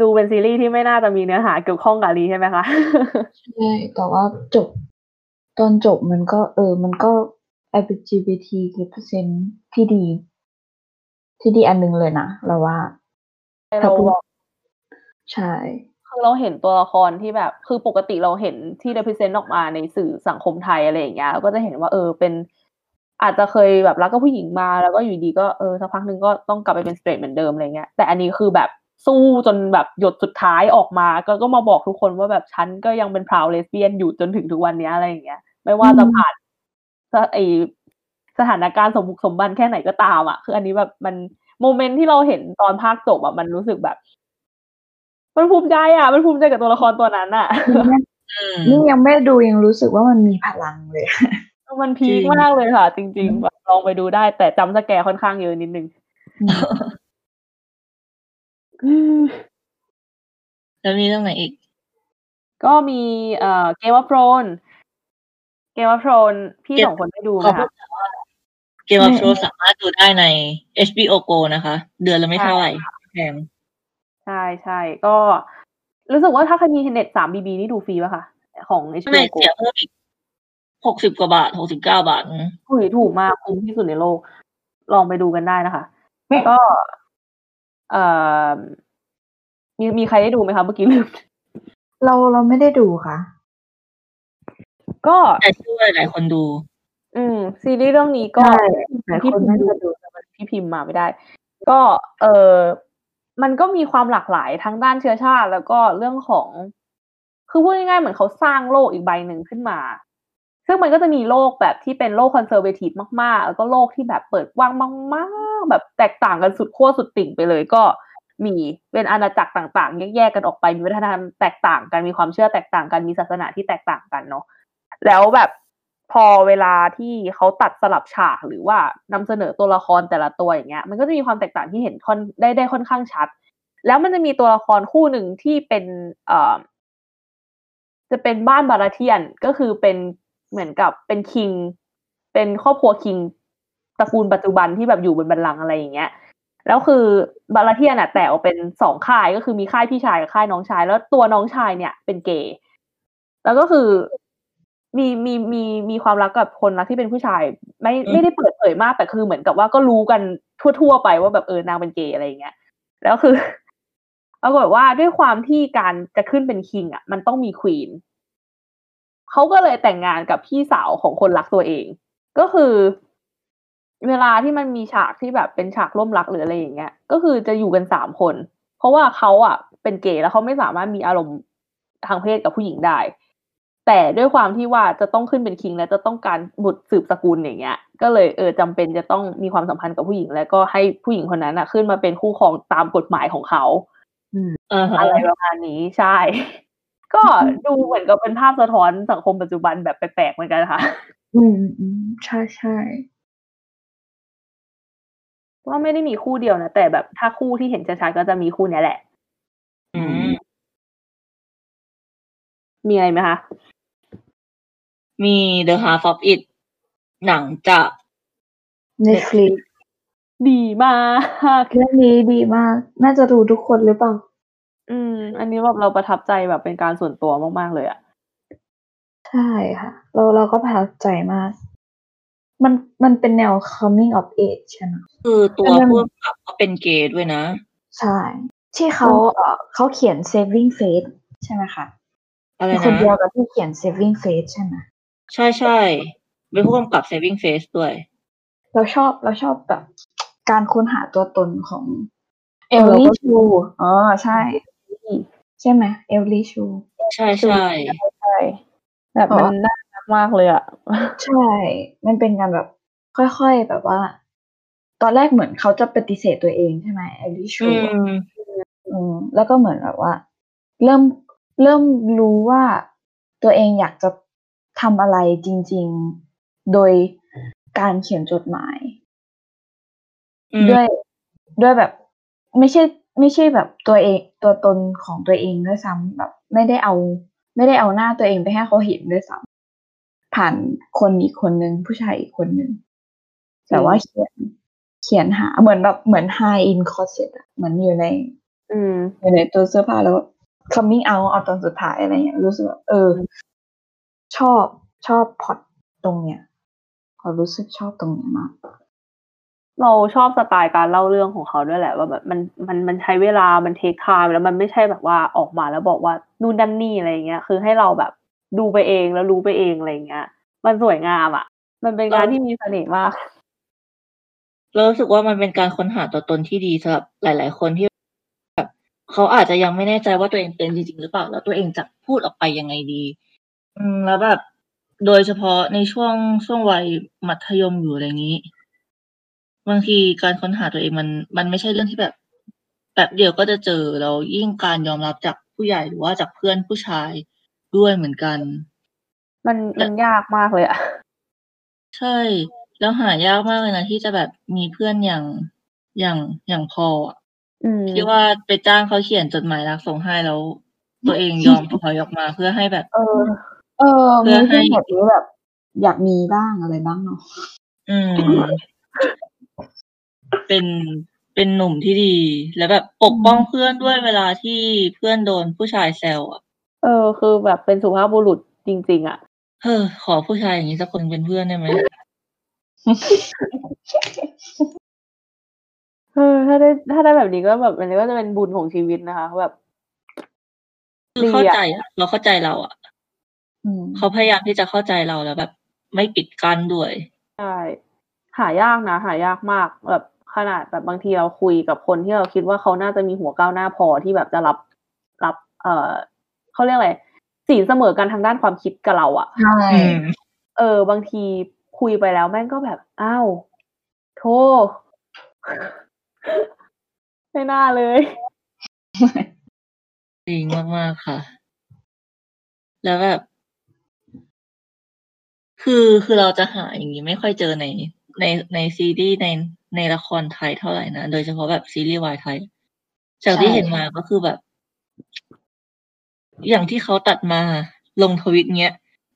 ดูเป็นซีรีส์ที่ไม่น่าจะมีเนื้อหาเกี่ยวข้องกับอันนี้ ใช่ไหมคะ? ใช่ แต่ว่าจบ ตอนจบมันก็ เออ มันก็ LGBT represent ที่ดี ที่ดีอันหนึ่งเลยนะ เราว่า ให้ถเ้ราาพูด มอง ใช่ คือเราเห็นตัวละครที่แบบ คือปกติเราเห็นที่ represent ออกมาในสื่อสังคมไทย อะไรอย่างเงี้ย เราก็จะเห็นว่า เออ เป็น อาจจะเคยแบบรักกับผู้หญิงมา แล้วก็อยู่ดี ๆ ก็ เออ สักพักหนึ่งก็ต้องกลับไปเป็น straight เหมือนเดิม อะไรเงี้ย แต่อันนี้คือแบบสู้จนแบบหยดสุดท้ายออกมา ก็ ก็มาบอกทุกคนว่าแบบ "ฉันก็ยังเป็น proud lesbian อยู่จนถึงทุกวันเนี้ย" อะไรอย่างเงี้ย ไม่วอื่าจะผ่าม น ส ไอ้ สถานการณ์สมบุกสมบันแค่ไหนก็ตามอะ คืออันนี้แบบมัน โมเมนต์ที่เราเห็นตอนภาคจบอะ มันรู้สึกแบบ มันภูมิใจอะ มันภูมิใจกับตัวละครตัวนั้นน่ะ คือเนี่ย อืนี่ม ยังไม่ได้ดู ยังรู้สึกว่า มันมีพลังเลย เออ มันพีจริกง มากเลยค่ะ จริง ๆ แบบลองไปดูได้ แต่ jump scare ค่อนข้างเยอะนิดหนึ่ง อืม อืม แล้วมีเรื่องไหนอีก? ก็มี เอ่อ Game of Thrones Game of Thrones พี่ เกสม อง คนได้ดูขไหมอพคูะ? ดแต่ว่า Game ไม่ of ไม่ Thrones สามารถดูได้ใน HBO Go นะคะ เดือนละไมใช่่เท่าไร ค่ะ ไม่แพง ใช่ ๆ ก็ รู้สึกว่า ถ้าใครมีเน็ต 3BB นี่ดูฟรีเปล่าคะ? ของ ไม่ HBO เสGo ียเพิ่มอีก หกสิบกว่าบาทหกสิบเก้าบาทถูกถูกมากคุ้มที่สุดในโลกลองไปดูกันได้นะคะก็เอ่อมีมีใครได้ดูไหมคะเมื่อกี้ลืมเราเราไม่ได้ดูค่ะก็แต่เชื่อหลายคนดูอืมซีรีส์เรื่องนี้ก็พี่พิมพ์มาดูแต่พี่พิมพ์มาไม่ได้ก็เออมันก็มีความหลากหลายทั้งด้านเชื้อชาติแล้วก็เรื่องของคือพูดง่ายๆเหมือนเขาสร้างโลกอีกใบหนึ่งขึ้นมาซึ่งมันก็จะมีโลกแบบที่เป็นโลกคอนเซอร์เวทีฟมากๆแล้วก็โลกที่แบบเปิดกว้างมากๆแบบแตกต่างกันสุดขั้วสุดติ่งไปเลยก็มีเป็นอาณาจักรต่างๆแยกๆกันออกไปมีวัฒนธรรมแตกต่างกันมีความเชื่อแตกต่างกันมีศาสนาที่แตกต่างกันเนาะแล้วแบบพอเวลาที่เขาตัดสลับฉากหรือว่านำเสนอตัวละครแต่ละตัวอย่างเงี้ยมันก็จะมีความแตกต่างที่เห็นค่อนได้ได้ค่อนข้างชัดแล้วมันจะมีตัวละครคู่หนึ่งที่เป็นเอ่อจะเป็นบ้านบาราเทียนก็คือเป็นเหมือนกับเป็นคิงเป็นครอบครัวคิงตระกูลปัจจุบันที่แบบอยู่บนบัลลังก์อะไรอย่างเงี้ยแล้วคือบาราเทียนน่ะแตกออกเป็นสองค่ายก็คือมีค่ายพี่ชายกับค่ายน้องชายแล้วตัวน้องชายเนี่ยเป็นเกย์แล้วก็คือมีมีมีมีความรักกับคนรักที่เป็นผู้ชายไม่ไม่ได้เปิดเผยมากแต่คือเหมือนกับว่าก็รู้กันทั่วๆไปว่าแบบเออนางเป็นเกย์อะไรอย่างเงี้ยแล้วคือเอาก็แบบว่าด้วยความที่การจะขึ้นเป็นคิงอ่ะมันต้องมีควีนเขาก็เลยแต่งงานกับพี่สาวของคนรักตัวเองก็คือเวลาที่มันมีฉากที่แบบเป็นฉากร่วมรักหรืออะไรอย่างเงี้ยก็คือจะอยู่กันสามคนเพราะว่าเขาอ่ะเป็นเกย์แล้วเขาไม่สามารถมีอารมณ์ทางเพศกับผู้หญิงได้แต่ด้วยความที่ว่าจะต้องขึ้นเป็นคิงและจะต้องการบุตรสืบสกุลอย่างเงี้ยก็เลยเออจำเป็นจะต้องมีความสัมพันธ์กับผู้หญิงแล้วก็ให้ผู้หญิงคนนั้นอ่ะขึ้นมาเป็นคู่ครองตามกฎหมายของเขาอะไรประมาณนี้ใช่ก็ดูเหมือนกับเป็นภาพสะท้อนสังคมปัจจุบันแบบแปลกๆเหมือนกันค่ะอืมใช่ใช่ว่าไม่ได้มีคู่เดียวนะแต่แบบถ้าคู่ที่เห็นชัดๆก็จะมีคู่นี้แหละอืมมีอะไรไหมคะมี The Half of It หนังจาก Netflix ดีมากเรื่องนี้ดีมากน่าจะดูทุกคนหรือเปล่าอืมอันนี้แบบเราประทับใจแบบเป็นการส่วนตัวมากๆเลยอ่ะใช่ค่ะเราเราก็ประทับใจมากมันมันเป็นแนว coming of age ใช่ไหมคือตัวผู้กำกับเขาเป็นเกย์ด้วยนะใช่ที่เขาเอ่อเขาเขียน saving face ใช่ไหมคะอะไรนะคนเดียวกับที่เขียน saving face ใช่ไหมใช่ใช่เป็นผู้กำกับ saving face ด้วยเราชอบเราชอบแบบการค้นหาตัวตนของเอลลี่ชูอ๋อใช่ใช่ไหมเอลลี่ชูใช่ใช่ใช่แบบมันน่ารักมากเลยอ่ะใช่มันเป็นการแบบค่อยๆแบบว่าตอนแรกเหมือนเขาจะปฏิเสธตัวเองใช่ไหมเอลลี่ชูอืมแล้วก็เหมือนแบบว่าเริ่มเริ่มรู้ว่าตัวเองอยากจะทำอะไรจริงๆโดยการเขียนจดหมายด้วยด้วยแบบไม่ใช่ไม่ใช่แบบตัวเองตัวตนของตัวเองด้วยซ้ำแบบไม่ได้เอาไม่ได้เอาหน้าตัวเองไปให้เขาเห็นด้วยซ้ำผ่านคนอีกคนนึงผู้ชายอีกคนนึงแต่ว่าเขียนเขียนหาเหมือนแบบเหมือน high in closet อ่ะเหมือนอยู่ในอืมอยู่ในตัวเสื้อผ้าแล้ว coming out เอาตอนสุดท้ายอะไรเงี้ยรู้สึกว่าเออชอบชอบพอดตรงเนี้ยพอรู้สึกชอบตรงเนี้ยมากเราชอบสไตล์การเล่าเรื่องของเขาด้วยแหละว่าแบบมันมันมันใช้เวลามันเทคไทม์แล้วมันไม่ใช่แบบว่าออกมาแล้วบอกว่านู่นนั่นนี่อะไรเงี้ยคือให้เราแบบดูไปเองแล้วรู้ไปเองอะไรเงี้ยมันสวยงามอ่ะมันเป็นงานที่มีเสน่ห์มากเรารู้สึกว่ามันเป็นการค้นหาตัวตนที่ดีสำหรับหลายๆคนที่แบบเขาอาจจะยังไม่แน่ใจว่าตัวเองเป็นจริงๆหรือเปล่าแล้วตัวเองจะพูดออกไปยังไงดีอืมแล้วแบบโดยเฉพาะในช่วงช่วงวัยมัธยมอยู่อะไรอย่างนี้บางทีการค้นหาตัวเองมันมันไม่ใช่เรื่องที่แบบแบบเดียวก็จะเจอเรายิ่งการยอมรับจากผู้ใหญ่หรือว่าจากเพื่อนผู้ชายด้วยเหมือนกันมันมันยากมากเลยอ่ะใช่แล้วหายากมากเลยนะที่จะแบบมีเพื่อนอย่างอย่างอย่างพออืมที่ว่าไปจ้างเขาเขียนจดหมายรักส่งให้แล้วตัวเองยอมถอยออกมาเพื่อให้แบบเออเออเพื่อให้แบบนี้แบบอยากมีบ้างอะไรบ้างเนาะอืมเป็นเป็นหนุ่มที่ดีและแบบปกป้องเพื่อนด้วยเวลาที่เพื่อนโดนผู้ชายแซวอ่ะเออคือแบบเป็นสุภาพบุรุษจริงๆอ่ะ เออ ขอผู้ชายอย่างนี้สักคนเป็นเพื่อนได้ไหม เออ ถ้าได้ถ้าได้แบบนี้ก็แบบมันก็จะเป็นบุญของชีวิตนะคะแบบคือเข้าใจเราเข้าใจเราอ่ะเขาพยายามที่จะเข้าใจเราแล้วแบบไม่ปิดกั้นด้วยใช่หายากนะหายากมากแบบขนาดแบบบางทีเราคุยกับคนที่เราคิดว่าเขาน่าจะมีหัวก้าวหน้าพอที่แบบจะรับรับเออเขาเรียกอะไรสีเสมอกันทางด้านความคิดกับเราอ่ะใช่เออบางทีคุยไปแล้วแม่งก็แบบอ้าวโธ่ไม่น่าเลยจริงมากๆค่ะแล้วแบบคือคือเราจะหาอย่างนี้ไม่ค่อยเจอในในในซีรีส์ในในละครไทยเท่าไหร่นะโดยเฉพาะแบบซีรีส์วายไทยจากที่เห็นมาก็คือแบบอย่างที่เขาตัดมาลงทวิตเนี้ย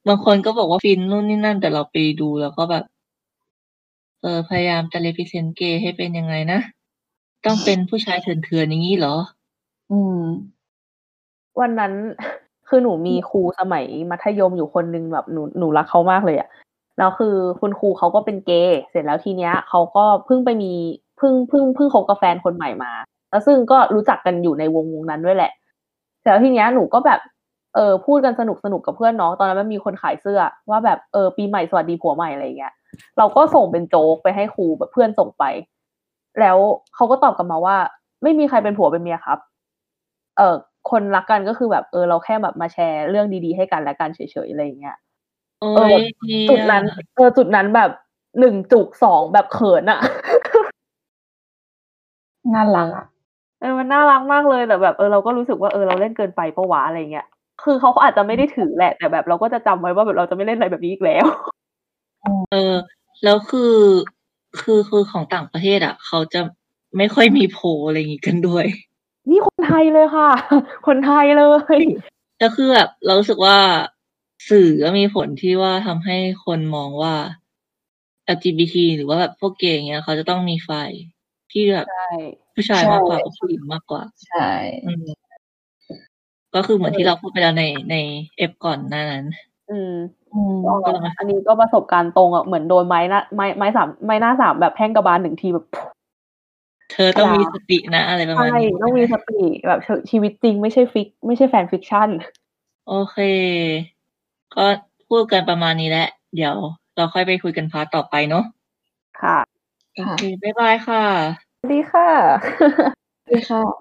บางคนก็บอกว่าฟินนู่นนี่นั่นแต่เราไปดูแล้วก็แบบเออพยายามจะเรพรีเซนต์เกย์ให้เป็นยังไงนะต้องเป็นผู้ชายเถื่อนๆอย่างนี้เหรออืมวันนั้นคือหนูมีครูสมัยมัธยมอยู่คนนึงแบบหนูหนูรักเขามากเลยอ่ะแล้วคือคุณครูเขาก็เป็นเกย์เสร็จแล้วทีเนี้ยเขาก็เพิ่งไปมีเพิ่งเพิ่งเพิ่งคบกับแฟนคนใหม่มาแล้วซึ่งก็รู้จักกันอยู่ในวงวงนั้นด้วยแหละเสร็จแล้วทีเนี้ยหนูก็แบบเออพูดกันสนุกสนุกกับเพื่อนน้องตอนนั้นมันมีคนขายเสื้อว่าแบบเออปีใหม่สวัสดีผัวใหม่อะไรอย่างเงี้ยเราก็ส่งเป็นโจ๊กไปให้ครูแบบเพื่อนส่งไปแล้วเขาก็ตอบกลับมาว่าไม่มีใครเป็นผัวเป็นเมียครับเออคนรักกันก็คือแบบเออเราแค่แบบมาแชร์เรื่องดีๆให้กันและกันเฉยๆอะไรอย่างเงี้ยเออจุดนั้นเออจุดนั้นแบบหนึ่งจุกสองแบบเขินอะน่ารักอะเออมันน่ารักมากเลยแต่แบบเออเราก็รู้สึกว่าเออเราเล่นเกินไปปะวะอะไรเงี้ยคือเขาอาจจะไม่ได้ถือแหละแต่แบบเราก็จะจำไว้ว่าแบบเราจะไม่เล่นอะไรแบบนี้อีกแล้วเออแล้วคือคือคือของต่างประเทศอะเขาจะไม่ค่อยมีโพอะไรอย่างงี้กันด้วยนี่คนไทยเลยค่ะคนไทยเลยก็คือแบบเรารู้สึกว่าสื่อก็มีผลที่ว่าทำให้คนมองว่า แอล จี บี ที หรือว่าแบบพวกเกย์อย่างเงี้ยเขาจะต้องมีไฟที่แบบผู้ชายมากกว่าผู้หญิงมากกว่าใช่ก็คือเหมือนที่เราพูดไปแล้วในในเอฟก่อนหน้านั้นอืมอันนี้ก็ประสบการณ์ตรงอ่ะเหมือนโดนไม้หน้าไม้ไม้สามไม้หน้าสามแบบแห้งกระบาลหนึ่งทีแบบเธอต้องมีสตินะอะไรประมาณนี้ใช่ต้องมีสติแบบชีวิตจริงไม่ใช่ฟิกไม่ใช่แฟนฟิกชั่นโอเคก็พูดกันประมาณนี้แหละเดี๋ยวเราค่อยไปคุยกันพาร์ทต่อไปเนาะค่ะโอเคบ๊ายบายค่ะสวัสดีค่ะสวัสดีค่ะ